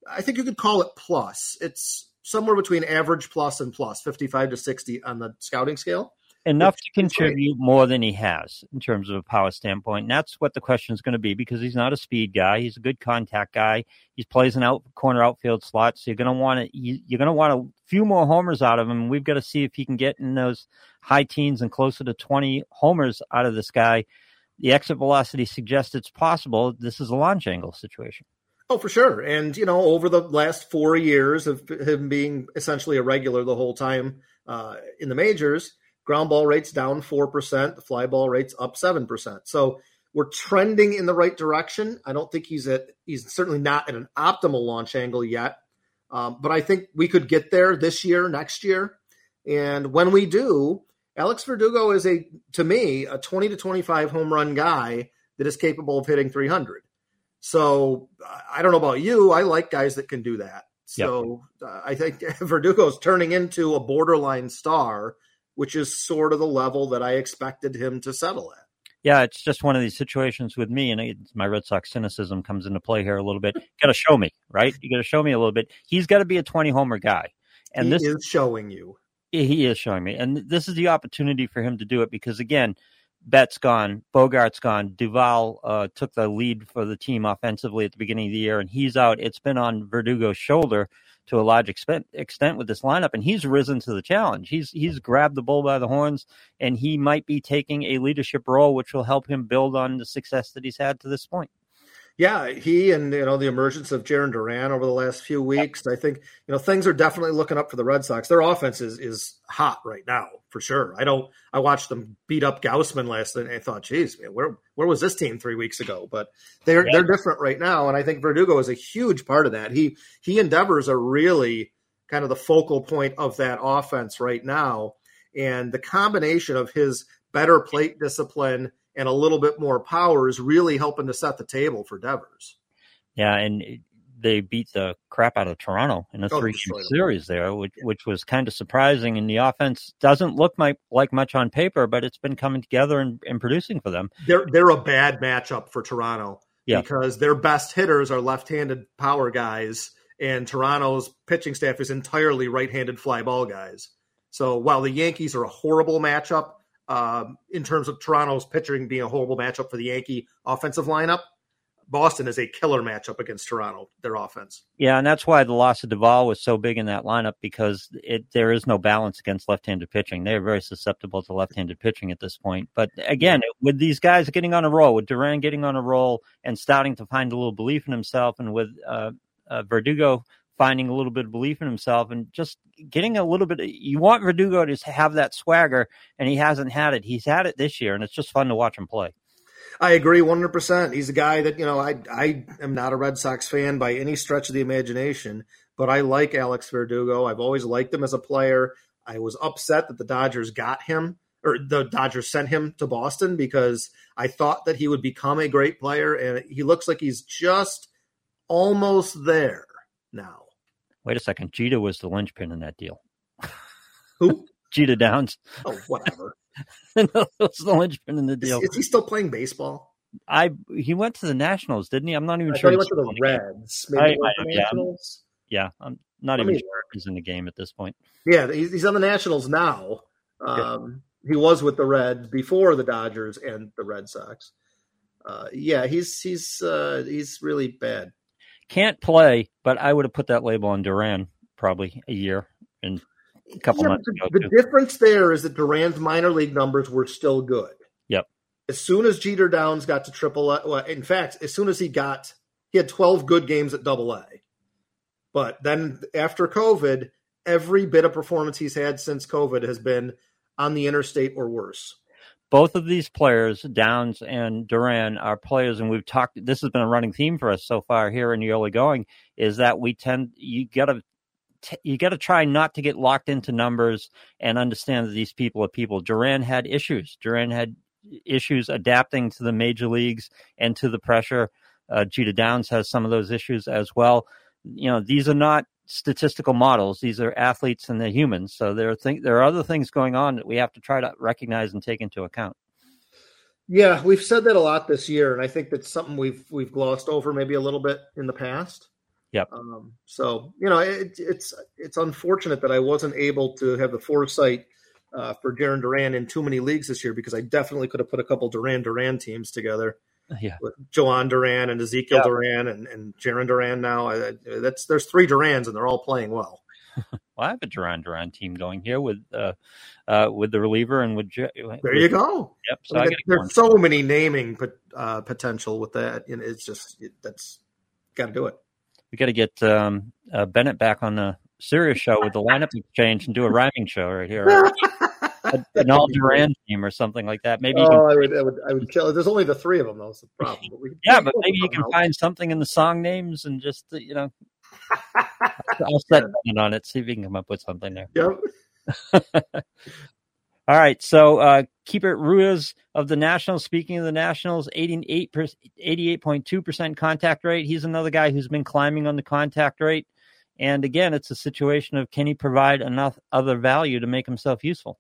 I think you could call it plus. It's somewhere between average plus and plus, fifty-five to sixty on the scouting scale. Enough to contribute more than he has in terms of a power standpoint. And that's what the question is going to be, because he's not a speed guy. He's a good contact guy. He plays an out corner outfield slot. So you're going to want to, you're going to want a few more homers out of him. We've got to see if he can get in those high teens and closer to twenty homers out of this guy. The exit velocity suggests it's possible. This is a launch angle situation. Oh, for sure. And, you know, over the last four years of him being essentially a regular the whole time uh, in the majors, ground ball rates down four percent, the fly ball rates up seven percent. So we're trending in the right direction. I don't think he's at, he's certainly not at an optimal launch angle yet. Um, but I think we could get there this year, next year. And when we do, Alex Verdugo is a, to me, a twenty to twenty-five home run guy that is capable of hitting three hundred. So I don't know about you. I like guys that can do that. So yep. uh, I think Verdugo is turning into a borderline star, which is sort of the level that I expected him to settle at. Yeah, it's just one of these situations with me, and it's my Red Sox cynicism comes into play here a little bit. Got to show me, right? You got to show me a little bit. He's got to be a twenty-homer guy. And he this is showing you. He is showing me. And this is the opportunity for him to do it because, again, Bett's gone, Bogart's gone, Duval uh, took the lead for the team offensively at the beginning of the year, and he's out. It's been on Verdugo's shoulder to a large extent with this lineup, and he's risen to the challenge. He's he's grabbed the bull by the horns, and he might be taking a leadership role, which will help him build on the success that he's had to this point. Yeah, he and, you know, the emergence of Jarren Duran over the last few weeks, yeah. I think, you know, things are definitely looking up for the Red Sox. Their offense is, is hot right now, for sure. I don't, I watched them beat up Gausman last night and I thought, geez, man, where, where was this team three weeks ago? But they're, yeah. they're different right now. And I think Verdugo is a huge part of that. He, he endeavors are really kind of the focal point of that offense right now. And the combination of his better plate discipline and a little bit more power is really helping to set the table for Devers. Yeah, and they beat the crap out of Toronto in a oh, three-game series there, which, yeah. which was kind of surprising. And the offense doesn't look my, like much on paper, but it's been coming together and, and producing for them. They're they're a bad matchup for Toronto yeah. because their best hitters are left-handed power guys, and Toronto's pitching staff is entirely right-handed fly ball guys. So while the Yankees are a horrible matchup, Um, in terms of Toronto's pitching being a horrible matchup for the Yankee offensive lineup, Boston is a killer matchup against Toronto, their offense. Yeah, and that's why the loss of Duval was so big in that lineup, because it, there is no balance against left-handed pitching. They're very susceptible to left-handed pitching at this point. But again, with these guys getting on a roll, with Duran getting on a roll and starting to find a little belief in himself, and with uh, uh, Verdugo finding a little bit of belief in himself and just getting a little bit. You want Verdugo to have that swagger, and he hasn't had it. He's had it this year, and it's just fun to watch him play. I agree one hundred percent. He's a guy that, you know, I I am not a Red Sox fan by any stretch of the imagination, but I like Alex Verdugo. I've always liked him as a player. I was upset that the Dodgers got him, or the Dodgers sent him to Boston, because I thought that he would become a great player, and he looks like he's just almost there now. Wait a second. Jeter was the linchpin in that deal. Who? Jeter Downs. Oh, whatever. No, was the linchpin in the deal. Is, is he still playing baseball? I he went to the Nationals, didn't he? I'm not even I sure. He went to the Reds. Maybe I, I, the yeah, Nationals. Yeah, I'm not I even mean, sure he's in the game at this point. Yeah, he's, he's on the Nationals now. Um, yeah. He was with the Reds before the Dodgers and the Red Sox. Uh, yeah, he's he's uh, he's really bad. Can't play, but I would have put that label on Duran probably a year and a couple yeah, months ago. The too. difference there is that Duran's minor league numbers were still good. Yep. As soon as Jeter Downs got to Triple A, well, in fact, as soon as he got, he had twelve good games at Double A. But then after COVID, every bit of performance he's had since COVID has been on the interstate or worse. Both of these players, Downs and Duran, are players, and we've talked, this has been a running theme for us so far here in the early going, is that we tend, you got to, you got to try not to get locked into numbers and understand that these people are people. Duran had issues. Duran had issues adapting to the major leagues and to the pressure. Uh, Jeter Downs has some of those issues as well. You know, these are not statistical models. These are athletes and they're humans. So there are th- there are other things going on that we have to try to recognize and take into account. Yeah, we've said that a lot this year, and I think that's something we've we've glossed over maybe a little bit in the past. Yep. Um, so, you know, it, it's it's unfortunate that I wasn't able to have the foresight uh, for Jarren Duran in too many leagues this year, because I definitely could have put a couple Duran Duran teams together. Yeah, with Joan Duran and Ezekiel yep. Duran and, and Jarren Duran now. I, that's there's three Durans, and they're all playing well. Well, I have a Jarren Duran team going here with uh, uh, with the reliever and with J- there with, you go. Yep. So I mean, I there's so one. many naming uh, potential with that, and it's just it, that's got to do it. We got to get um, uh, Bennett back on the serious show with the lineup exchange and do a rhyming show right here. Right? a, an all Duran team or something like that. Maybe. Oh, you can, I would, I would, I would kill it. There's only the three of them, though. That's the problem. But we, yeah, but maybe you can out. find something in the song names and just you know. I'll set it on it, see if we can come up with something there. Yep. All right, so uh, Ke'Bryan Ruiz of the Nationals, speaking of the Nationals, eighty-eight point two percent contact rate. He's another guy who's been climbing on the contact rate. And again, it's a situation of can he provide enough other value to make himself useful?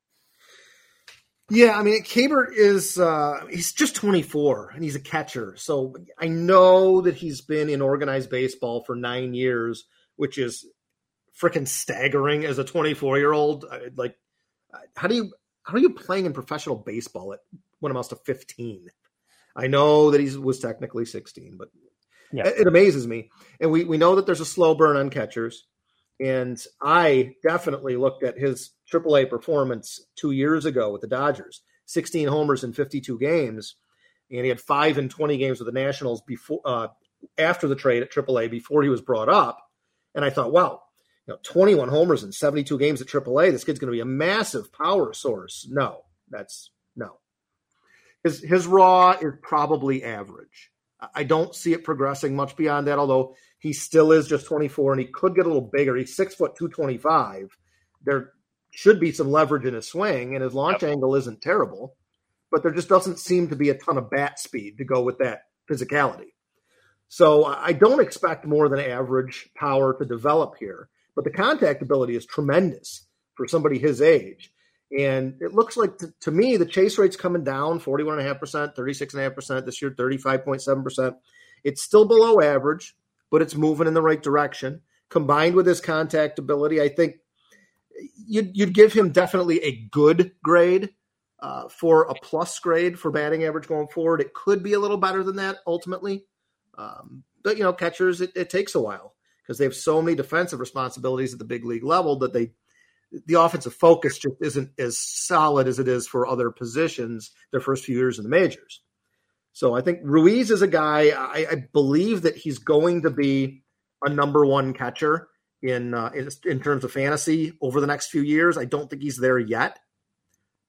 Yeah, I mean, Ke'Bryan is uh, he's just twenty-four, and he's a catcher. So I know that he's been in organized baseball for nine years, which is freaking staggering as a twenty-four-year-old. Like, how do you how are you playing in professional baseball at when it amounts to fifteen? I know that he was technically sixteen, but yeah. it, it amazes me. And we, we know that there's a slow burn on catchers. And I definitely looked at his triple A performance two years ago with the Dodgers, sixteen homers in fifty-two games. And he had five in twenty games with the Nationals before uh, after the trade at triple A before he was brought up. And I thought, wow, you know, twenty-one homers in seventy-two games at triple A. This kid's going to be a massive power source. No, that's no. His his raw is probably average. I don't see it progressing much beyond that, although he still is just twenty-four and he could get a little bigger. He's six foot two twenty-five. There should be some leverage in his swing, and his launch yep. angle isn't terrible, but there just doesn't seem to be a ton of bat speed to go with that physicality. So I don't expect more than average power to develop here, but the contact ability is tremendous for somebody his age. And it looks like, to, to me, the chase rate's coming down, forty-one point five percent, thirty-six point five percent, this year thirty-five point seven percent. It's still below average, but it's moving in the right direction. Combined with his contact ability, I think you'd, you'd give him definitely a good grade. Uh, for a plus grade for batting average going forward, it could be a little better than that ultimately. Um, but, you know, catchers, it, it takes a while because they have so many defensive responsibilities at the big league level that they the offensive focus just isn't as solid as it is for other positions their first few years in the majors. So I think Ruiz is a guy, I, I believe that he's going to be a number one catcher in, uh, in in terms of fantasy over the next few years. I don't think he's there yet,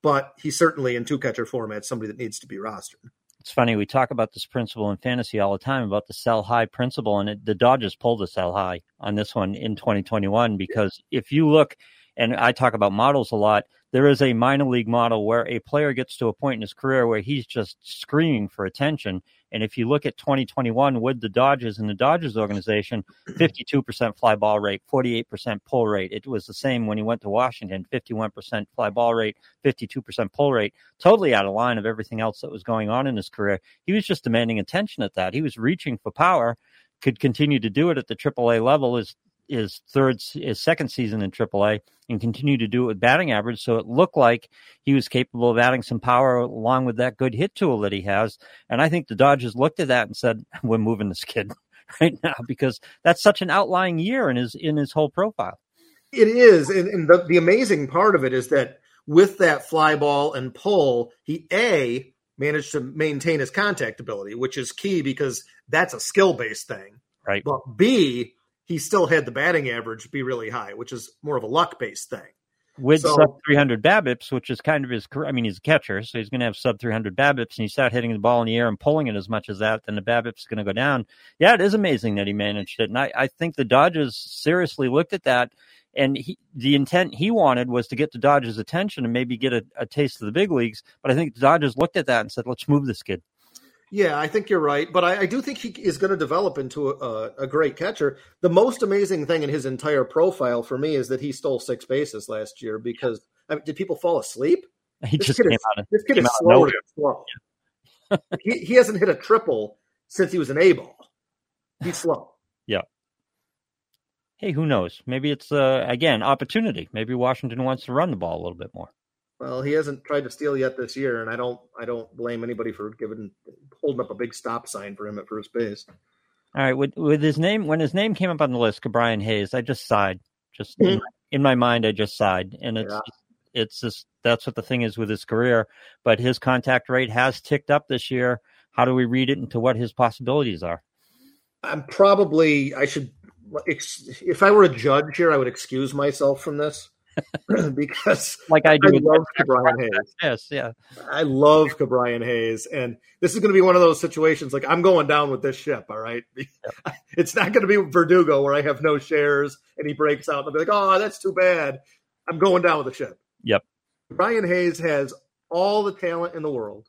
but he's certainly in two-catcher format, somebody that needs to be rostered. It's funny, we talk about this principle in fantasy all the time about the sell high principle, and it, the Dodgers pulled a sell high on this one in twenty twenty-one because if you look, and I talk about models a lot, there is a minor league model where a player gets to a point in his career where he's just screaming for attention. And if you look at twenty twenty-one with the Dodgers and the Dodgers organization, fifty-two percent fly ball rate, forty-eight percent pull rate. It was the same when he went to Washington, fifty-one percent fly ball rate, fifty-two percent pull rate, totally out of line of everything else that was going on in his career. He was just demanding attention at that. He was reaching for power, could continue to do it at the triple A level is his third, his second season in triple A and continue to do it with batting average. So it looked like he was capable of adding some power along with that good hit tool that he has. And I think the Dodgers looked at that and said, we're moving this kid right now because that's such an outlying year in his, in his whole profile. It is. And, and the, the amazing part of it is that with that fly ball and pull, he A, managed to maintain his contact ability, which is key because that's a skill-based thing. Right. But B, he still had the batting average be really high, which is more of a luck-based thing. With so, sub three hundred BABIPs, which is kind of his career. I mean, he's a catcher, so he's going to have sub three hundred BABIPs, and you start hitting the ball in the air and pulling it as much as that, then the BABIP's going to go down. Yeah, it is amazing that he managed it, and I, I think the Dodgers seriously looked at that, and he, the intent he wanted was to get the Dodgers' attention and maybe get a, a taste of the big leagues, but I think the Dodgers looked at that and said, let's move this kid. Yeah, I think you're right. But I, I do think he is going to develop into a, a great catcher. The most amazing thing in his entire profile for me is that he stole six bases last year because I mean, did people fall asleep? He this just kid came is, out of, this kid is slow. slow. Yeah. he, he hasn't hit a triple since he was an A-ball. He's slow. Yeah. Hey, who knows? Maybe it's, uh, again, opportunity. Maybe Washington wants to run the ball a little bit more. Well, he hasn't tried to steal yet this year, and I don't I don't blame anybody for giving holding up a big stop sign for him at first base. All right, with with his name when his name came up on the list, Ke'Bryan Hayes, I just sighed. Just in, in my mind, I just sighed, and it's yeah. it's just that's what the thing is with his career. But his contact rate has ticked up this year. How do we read it into what his possibilities are? I'm probably I should if I were a judge here, I would excuse myself from this. because like I do, I love Ke'Bryan Hayes. Yes, yeah, I love Ke'Bryan Hayes, and this is going to be one of those situations. Like I'm going down with this ship. All right, yeah. It's not going to be Verdugo where I have no shares and he breaks out. And I'll be like, oh, that's too bad. I'm going down with the ship. Yep. Ke'Bryan Hayes has all the talent in the world.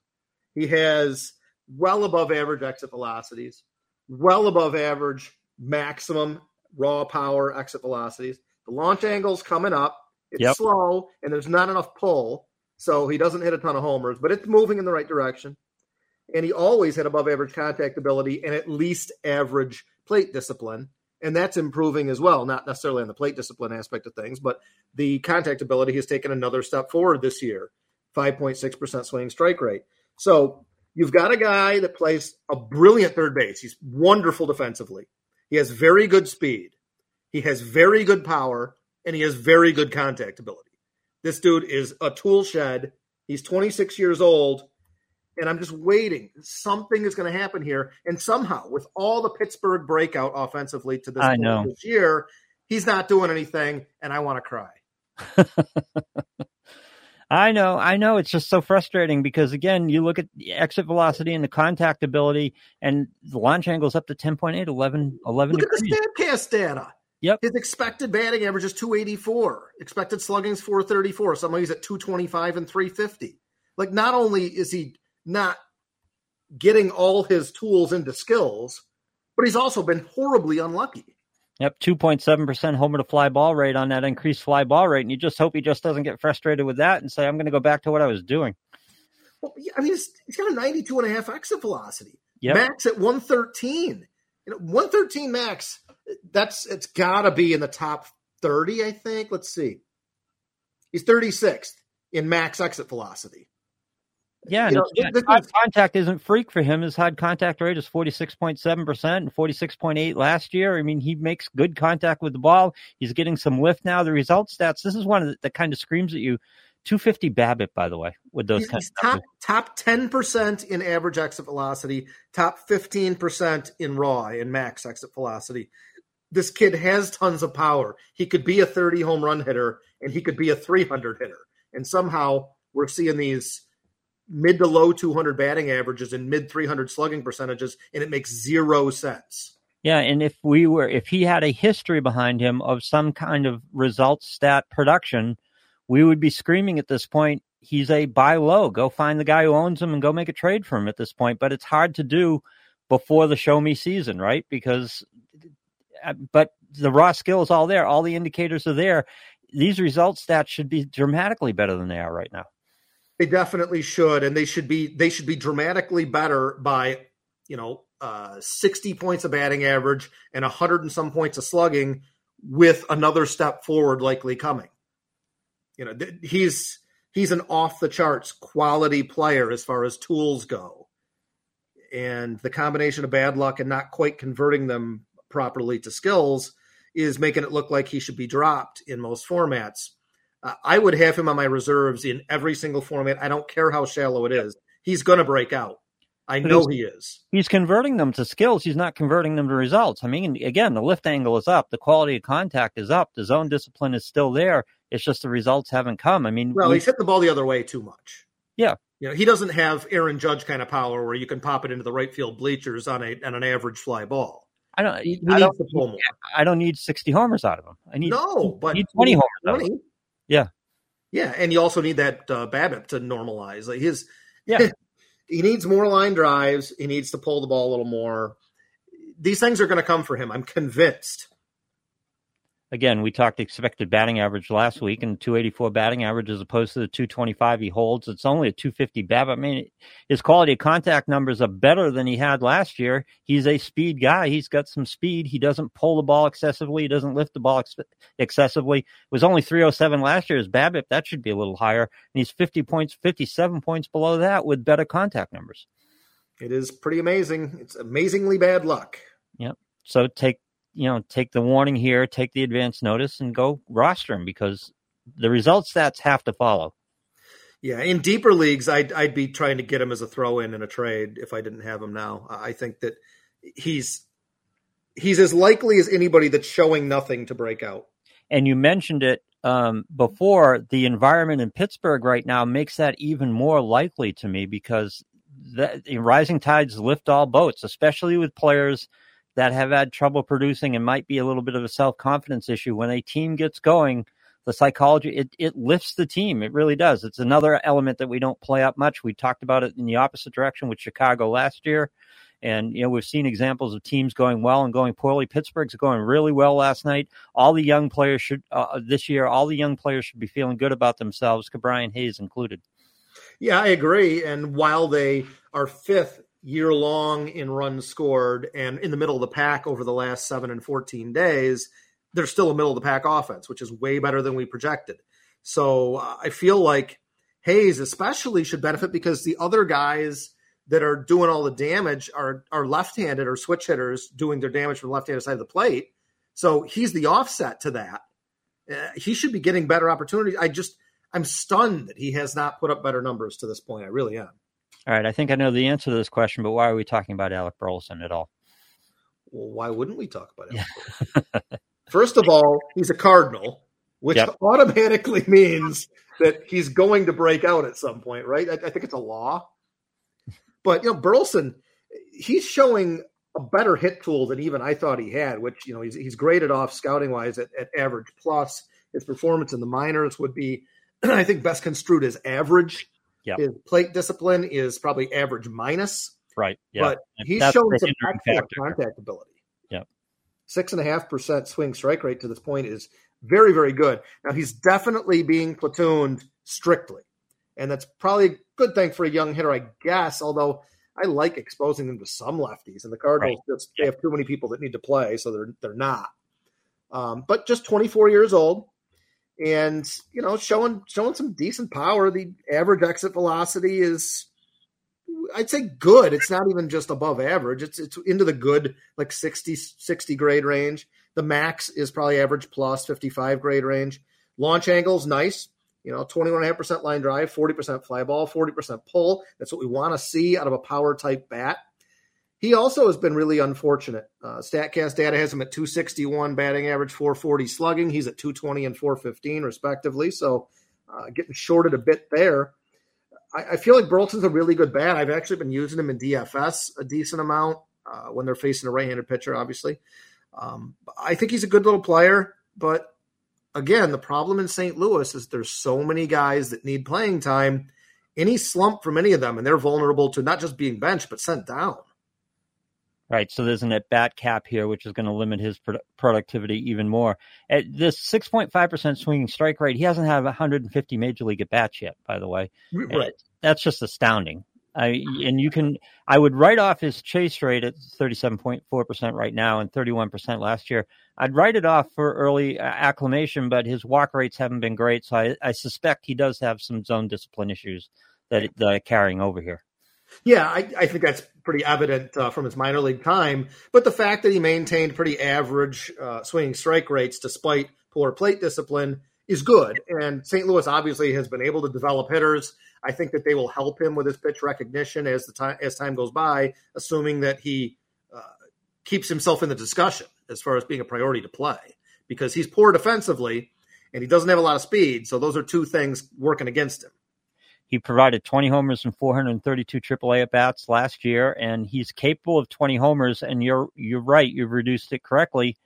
He has well above average exit velocities, well above average maximum raw power exit velocities. The launch angle's coming up. It's yep. slow, and there's not enough pull, so he doesn't hit a ton of homers, but it's moving in the right direction. And he always had above-average contact ability and at least average plate discipline, and that's improving as well, not necessarily on the plate discipline aspect of things, but the contact ability has taken another step forward this year, five point six percent swinging strike rate. So you've got a guy that plays a brilliant third base. He's wonderful defensively. He has very good speed. He has very good power. And he has very good contact ability. This dude is a tool shed. He's twenty-six years old. And I'm just waiting. Something is going to happen here. And somehow, with all the Pittsburgh breakout offensively to this, I know. this year, he's not doing anything. And I want to cry. I know. I know. It's just so frustrating because, again, you look at the exit velocity and the contact ability, and the launch angle is up to ten point eight, eleven, eleven Look degrees. At the StatCast data. Yep. His expected batting average is two eighty-four. Expected slugging is four thirty-four. Somehow he's at two twenty-five and three fifty. Like, not only is he not getting all his tools into skills, but he's also been horribly unlucky. Yep, two point seven percent homer to fly ball rate on that increased fly ball rate. And you just hope he just doesn't get frustrated with that and say, I'm going to go back to what I was doing. Well, I mean, he's, he's got a ninety-two and a half exit velocity. Yep. Max at one thirteen. You know, one thirteen max. That's it's got to be in the top thirty, I think. Let's see. He's thirty-sixth in max exit velocity. Yeah, know, this, this hard is, contact isn't freak for him. His hard contact rate is forty-six point seven percent and forty-six point eight last year. I mean, he makes good contact with the ball. He's getting some lift now. The result stats, this is one of the, that kind of screams at you. two fifty BABIP, by the way, with those kinds of top, top ten percent in average exit velocity, top fifteen percent in raw and max exit velocity. This kid has tons of power. He could be a thirty home run hitter, and he could be a three hundred hitter. And somehow we're seeing these mid to low two hundred batting averages and mid three hundred slugging percentages, and it makes zero sense. Yeah, and if we were, if he had a history behind him of some kind of results stat production, we would be screaming at this point. He's a buy low. Go find the guy who owns him and go make a trade for him at this point. But it's hard to do before the show me season, right? Because but the raw skill is all there. All the indicators are there. These results stats should be dramatically better than they are right now. They definitely should. And they should be, they should be dramatically better by, you know, uh, sixty points of batting average and a hundred and some points of slugging with another step forward likely coming. You know, th- he's, he's an off the charts quality player as far as tools go. And the combination of bad luck and not quite converting them properly to skills is making it look like he should be dropped in most formats. Uh, I would have him on my reserves in every single format. I don't care how shallow it is. He's going to break out. I but know he is. He's converting them to skills. He's not converting them to results. I mean, again, the lift angle is up. The quality of contact is up. The zone discipline is still there. It's just the results haven't come. I mean, well, we, he's hit the ball the other way too much. Yeah. You know, he doesn't have Aaron Judge kind of power where you can pop it into the right field bleachers on a on an average fly ball. I don't, he, I, don't need, I don't need sixty homers out of him. I need, no, but I need twenty homers twenty. Out of him. Yeah. Yeah. And you also need that uh, BABIP to normalize. Like his, yeah. He needs more line drives. He needs to pull the ball a little more. These things are going to come for him. I'm convinced. Again, we talked expected batting average last week, and two eighty-four batting average as opposed to the two twenty-five he holds. It's only a two fifty BABIP. I mean, his quality of contact numbers are better than he had last year. He's a speed guy. He's got some speed. He doesn't pull the ball excessively. He doesn't lift the ball ex- excessively. It was only three oh seven last year. His BABIP, that should be a little higher. And he's fifty points, fifty-seven points below that with better contact numbers. It is pretty amazing. It's amazingly bad luck. Yep. So take you know, take the warning here, take the advance notice, and go roster him because the result stats have to follow. Yeah, in deeper leagues, I'd, I'd be trying to get him as a throw-in in a trade if I didn't have him now. I think that he's he's as likely as anybody that's showing nothing to break out. And you mentioned it um, before, the environment in Pittsburgh right now makes that even more likely to me because that, rising tides lift all boats, especially with players that have had trouble producing and might be a little bit of a self-confidence issue. When a team gets going, the psychology, it, it lifts the team. It really does. It's another element that we don't play up much. We talked about it in the opposite direction with Chicago last year. And, you know, we've seen examples of teams going well and going poorly. Pittsburgh's going really well last night. All the young players should, uh, this year, all the young players should be feeling good about themselves, Ke'Bryan Hayes included. Yeah, I agree. And while they are fifth year long in runs scored and in the middle of the pack over the last seven and fourteen days, they're still a middle of the pack offense, which is way better than we projected. So uh, I feel like Hayes especially should benefit because the other guys that are doing all the damage are, are left-handed or switch hitters doing their damage from the left-handed side of the plate. So he's the offset to that. Uh, he should be getting better opportunities. I just, I'm stunned that he has not put up better numbers to this point. I really am. All right, I think I know the answer to this question, but why are we talking about Alec Burleson at all? Well, why wouldn't we talk about Alec Burleson? First of all, he's a Cardinal, which yep. automatically means that he's going to break out at some point, right? I, I think it's a law. But, you know, Burleson, he's showing a better hit tool than even I thought he had, which, you know, he's, he's graded off scouting-wise at, at average plus. His performance in the minors would be, I think, best construed as average. Yep. His plate discipline is probably average minus. Right. Yeah. But he's shown some excellent contact ability. Yeah. Six and a half percent swing strike rate to this point is very, very good. Now he's definitely being platooned strictly. And that's probably a good thing for a young hitter, I guess, although I like exposing them to some lefties. And the Cardinals right. just yep. they have too many people that need to play, so they're they're not. Um, but just twenty-four years old. And, you know, showing showing some decent power. The average exit velocity is, I'd say, good. It's not even just above average. It's it's into the good, like sixty, sixty grade range. The max is probably average plus fifty-five grade range. Launch angle's nice. You know, twenty-one point five percent line drive, forty percent fly ball, forty percent pull. That's what we want to see out of a power-type bat. He also has been really unfortunate. Uh, StatCast data has him at two sixty-one batting average, four forty slugging. He's at two twenty and four fifteen, respectively. So uh, getting shorted a bit there. I, I feel like Burleson's a really good bat. I've actually been using him in D F S a decent amount uh, when they're facing a right-handed pitcher, obviously. Um, I think he's a good little player. But, again, the problem in Saint Louis is there's so many guys that need playing time. Any slump from any of them, and they're vulnerable to not just being benched but sent down. Right, so there's an at-bat cap here, which is going to limit his pro- productivity even more. At this six point five percent swinging strike rate, he hasn't had one hundred fifty major league at-bats yet, by the way. Right. That's just astounding. I, and you can, I would write off his chase rate at thirty-seven point four percent right now and thirty-one percent last year. I'd write it off for early acclimation, but his walk rates haven't been great, so I, I suspect he does have some zone discipline issues that, that are carrying over here. Yeah, I, I think that's pretty evident uh, from his minor league time. But the fact that he maintained pretty average uh, swinging strike rates despite poor plate discipline is good. And Saint Louis obviously has been able to develop hitters. I think that they will help him with his pitch recognition as the time as time goes by, assuming that he uh, keeps himself in the discussion as far as being a priority to play because he's poor defensively and he doesn't have a lot of speed. So those are two things working against him. He provided twenty homers and four thirty-two triple A at-bats last year, and he's capable of twenty homers, and you're you're right, you've reduced it correctly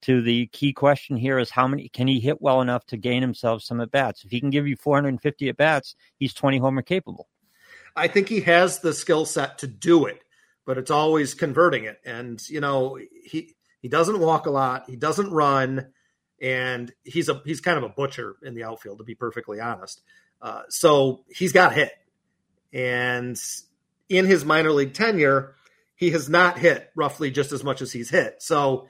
to the key question here is how many can he hit well enough to gain himself some at-bats? If he can give you four fifty at-bats, he's twenty homer capable. I think he has the skill set to do it, but it's always converting it. And, you know, he, he doesn't walk a lot. He doesn't run. And he's a, he's kind of a butcher in the outfield, to be perfectly honest. Uh, so he's got hit. And in his minor league tenure, he has not hit roughly just as much as he's hit. So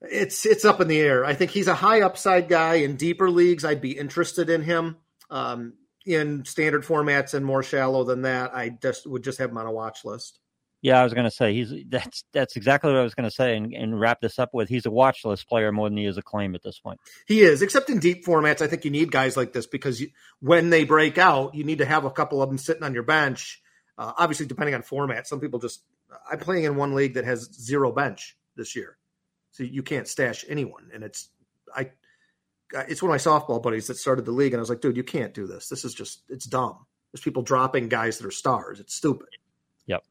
it's, it's up in the air. I think he's a high upside guy in deeper leagues. I'd be interested in him. Um, in standard formats and more shallow than that, I just would just have him on a watch list. Yeah, I was going to say he's that's that's exactly what I was going to say, and, and wrap this up with. He's a watch list player more than he is a claim at this point. He is, except in deep formats. I think you need guys like this because you, when they break out, you need to have a couple of them sitting on your bench. Uh, obviously, depending on format, some people just I'm playing in one league that has zero bench this year, so you can't stash anyone, and it's I. It's one of my softball buddies that started the league, and I was like, dude, you can't do this. This is just, it's dumb. There's people dropping guys that are stars. It's stupid. Yep.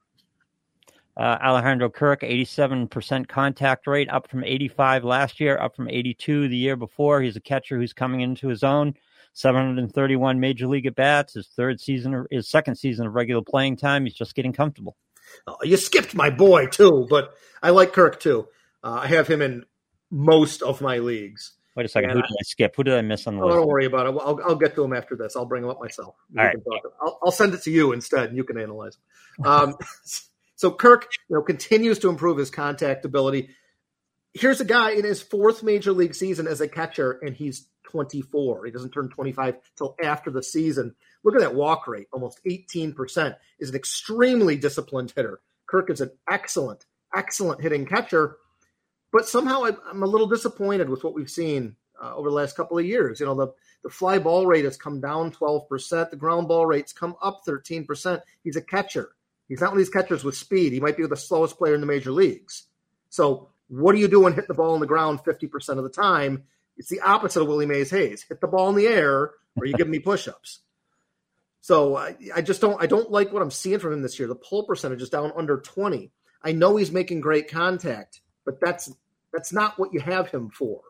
Uh, Alejandro Kirk, eighty-seven percent contact rate, up from eighty-five last year, up from eighty-two the year before. He's a catcher who's coming into his own. seven hundred thirty-one major league at bats, his third season, or his second season of regular playing time. He's just getting comfortable. Oh, you skipped my boy too, but I like Kirk too. Uh, I have him in most of my leagues. Wait a second. And who did I skip? Who did I miss on the list? Don't worry about it. I'll, I'll get to him after this. I'll bring him up myself. All right. I'll, I'll send it to you instead, and you can analyze it. Um, so Kirk, you know, continues to improve his contact ability. Here's a guy in his fourth major league season as a catcher, and he's twenty-four. He doesn't turn twenty-five till after the season. Look at that walk rate, almost eighteen percent. Is an extremely disciplined hitter. Kirk is an excellent, excellent hitting catcher. But somehow I'm a little disappointed with what we've seen uh, over the last couple of years. You know, the, the fly ball rate has come down twelve percent. The ground ball rate's come up thirteen percent. He's a catcher. He's not one of these catchers with speed. He might be the slowest player in the major leagues. So what do you do when hitting the ball on the ground fifty percent of the time? It's the opposite of Willie Mays Hayes. Hit the ball in the air or you give me push-ups. So I, I just don't I don't like what I'm seeing from him this year. The pull percentage is down under twenty. I know he's making great contact, but that's that's not what you have him for.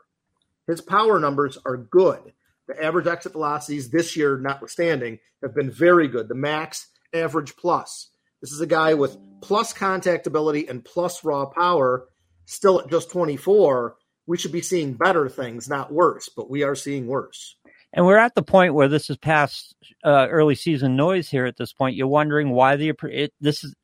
His power numbers are good. The average exit velocities this year, notwithstanding, have been very good. The max average plus. This is a guy with plus contact ability and plus raw power, still at just twenty-four. We should be seeing better things, not worse, but we are seeing worse. And we're at the point where this is past uh, early season noise here at this point. You're wondering why the it, this is,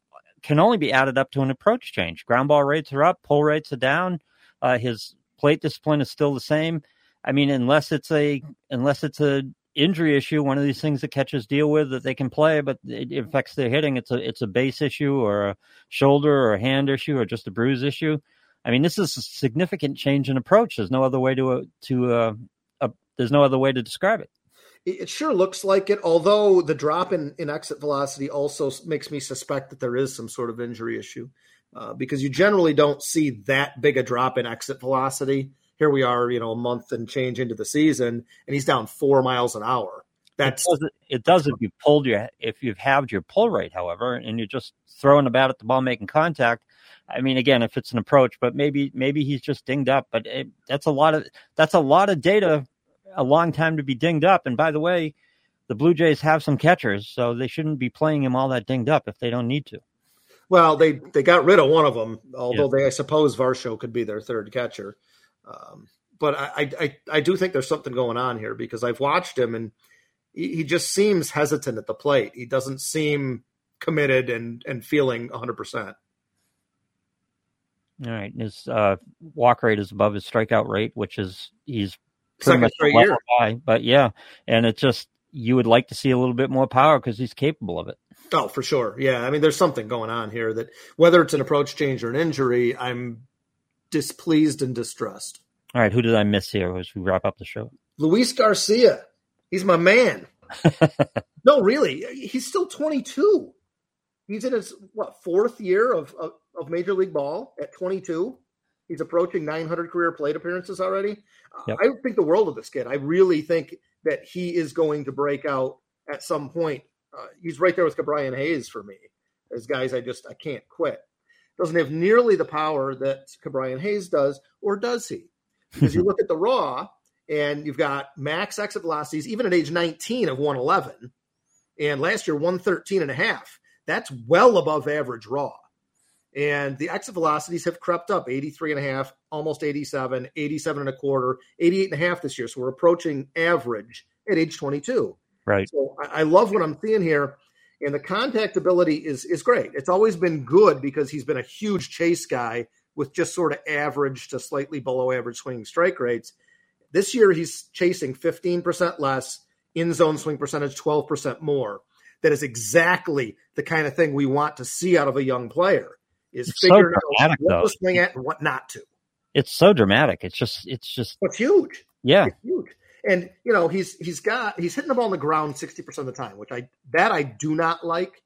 can only be added up to an approach change. Ground ball rates are up, pull rates are down. Uh, his plate discipline is still the same. I mean, unless it's a unless it's a injury issue, one of these things that catchers deal with that they can play, but it affects their hitting. It's a it's a base issue or a shoulder or a hand issue or just a bruise issue. I mean, this is a significant change in approach. There's no other way to uh, to uh, uh, there's no other way to describe it. It sure looks like it, although the drop in, in exit velocity also makes me suspect that there is some sort of injury issue. Uh, because you generally don't see that big a drop in exit velocity. Here we are, you know, a month and change into the season, and he's down four miles an hour. That's it does, it does if you pulled your if you've halved your pull rate, however, and you're just throwing about at the ball, making contact. I mean, again, if it's an approach, but maybe maybe he's just dinged up. But it, that's a lot of that's a lot of data, a long time to be dinged up. And by the way, the Blue Jays have some catchers, so they shouldn't be playing him all that dinged up if they don't need to. Well, they, they got rid of one of them, although yeah. they I suppose Varsho could be their third catcher. Um, but I, I I do think there's something going on here because I've watched him, and he, he just seems hesitant at the plate. He doesn't seem committed and, and feeling one hundred percent. All right. His uh, walk rate is above his strikeout rate, which is he's pretty much a level high. But, yeah, and it's just you would like to see a little bit more power because he's capable of it. Oh, for sure. Yeah. I mean, there's something going on here that whether it's an approach change or an injury, I'm displeased and distressed. All right. Who did I miss here as we wrap up the show? Luis Garcia. He's my man. No, really. He's still twenty-two. He's in his, what, fourth year of, of, of Major League Ball at twenty-two. He's approaching nine hundred career plate appearances already. Yep. I think the world of this kid. I really think that he is going to break out at some point. Uh, he's right there with Ke'Bryan Hayes for me as guys. I just, I can't quit. Doesn't have nearly the power that Ke'Bryan Hayes does, or does he? Because you look at the raw and you've got max exit velocities, even at age nineteen of one eleven, and last year one thirteen and a half. That's well above average raw. And the exit velocities have crept up, eighty-three and a half, almost eighty-seven, eighty-seven and a quarter, eighty-eight and a half this year. So we're approaching average at age twenty-two. Right. So I love what I'm seeing here. And the contact ability is is great. It's always been good because he's been a huge chase guy with just sort of average to slightly below average swinging strike rates. This year, he's chasing fifteen percent less, in-zone swing percentage twelve percent more. That is exactly the kind of thing we want to see out of a young player, is it's figuring so dramatic, out what though. to swing at and what not to. It's so dramatic. It's just, it's just, it's huge. Yeah. It's huge. And, you know, he's, he's got, he's hitting the ball on the ground sixty percent of the time, which I, that I do not like,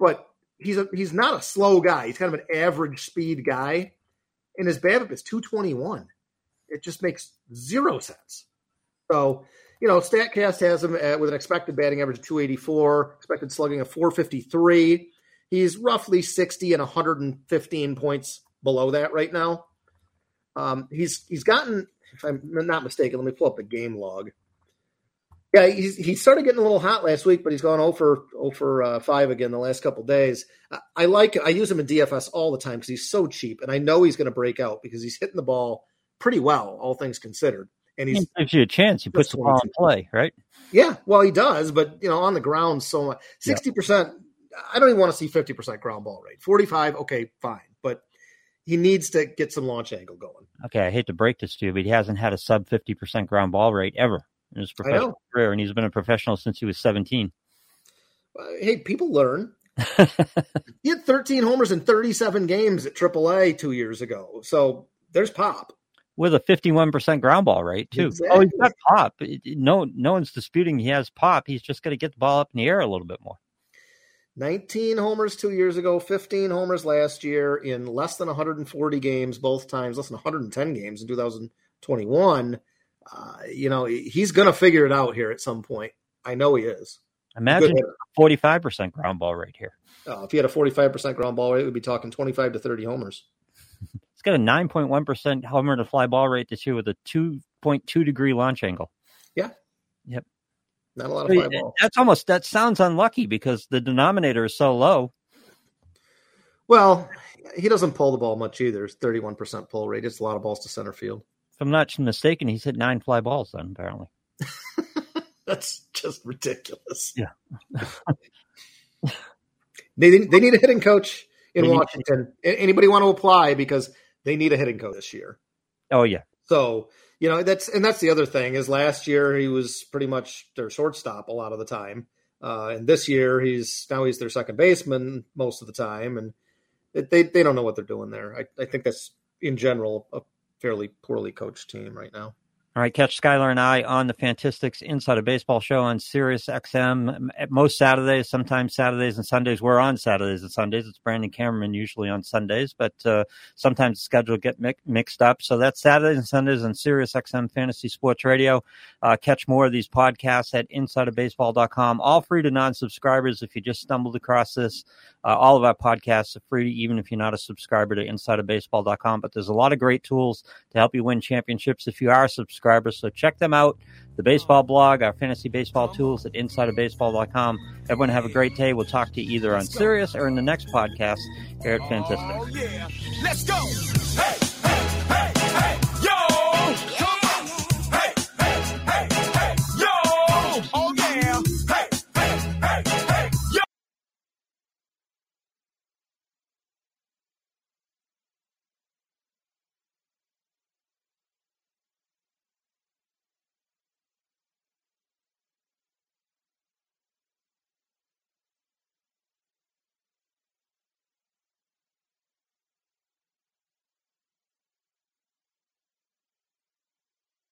but he's a, he's not a slow guy. He's kind of an average speed guy, and his BABIP is two twenty-one. It just makes zero sense. So, you know, StatCast has him at, with an expected batting average of two eighty-four, expected slugging of four fifty-three. He's roughly sixty and one fifteen points below that right now. Um, he's he's gotten, if I'm not mistaken, let me pull up the game log. Yeah, he's, he started getting a little hot last week, but he's gone oh for five again the last couple days. I, I like him. I use him in D F S all the time because he's so cheap, and I know he's going to break out because he's hitting the ball pretty well, all things considered. And he's, he gives you a chance. He puts the ball in play, right? Yeah, well, he does, but, you know, on the ground so much. sixty percent, yeah. I don't even want to see fifty percent ground ball rate. forty-five, okay, fine. But he needs to get some launch angle going. Okay, I hate to break this to you, but he hasn't had a sub fifty percent ground ball rate ever in his professional career, and he's been a professional since he was seventeen. Uh, hey, people learn. He had thirteen homers in thirty-seven games at triple A two years ago, so there's pop. With a fifty-one percent ground ball rate, too. Exactly. Oh, he's got pop. No, no one's disputing he has pop. He's just going to get the ball up in the air a little bit more. nineteen homers two years ago, fifteen homers last year in less than one hundred forty games both times, less than one hundred ten games in two thousand twenty-one. Uh, you know, he's going to figure it out here at some point. I know he is. Imagine a forty-five percent ground ball rate here. Uh, if he had a forty-five percent ground ball rate, we'd be talking twenty-five to thirty homers. It's got a nine point one percent homer to fly ball rate this year with a two point two degree launch angle. Yeah. Yep. Not a lot of fly ball. That's almost, that sounds unlucky because the denominator is so low. Well, he doesn't pull the ball much either. It's thirty-one percent pull rate. It's a lot of balls to center field. If I'm not mistaken, he's hit nine fly balls then, apparently. That's just ridiculous. Yeah. they, they need a hitting coach. In Washington, anybody want to apply because they need a hitting coach this year. Oh yeah. So, you know, that's, and that's the other thing is last year he was pretty much their shortstop a lot of the time. Uh, and this year he's now he's their second baseman most of the time. And it, they, they don't know what they're doing there. I, I think that's in general, a fairly poorly coached team right now. All right. Catch Skylar and I on the Fantastics Inside of Baseball show on Sirius X M at most Saturdays, sometimes Saturdays and Sundays. We're on Saturdays and Sundays. It's Brandon Cameron usually on Sundays, but uh, sometimes the schedule get mi- mixed up. So that's Saturdays and Sundays on Sirius X M Fantasy Sports Radio. Uh, catch more of these podcasts at insider baseball dot com. All free to non-subscribers. If you just stumbled across this, uh, all of our podcasts are free, even if you're not a subscriber to insider baseball dot com. But there's a lot of great tools to help you win championships if you are a subscriber. So check them out. The baseball blog, our fantasy baseball tools at insider baseball dot com. Everyone have a great day. We'll talk to you either on Sirius or in the next podcast here at Fantastic. Oh, yeah. Let's go. Hey!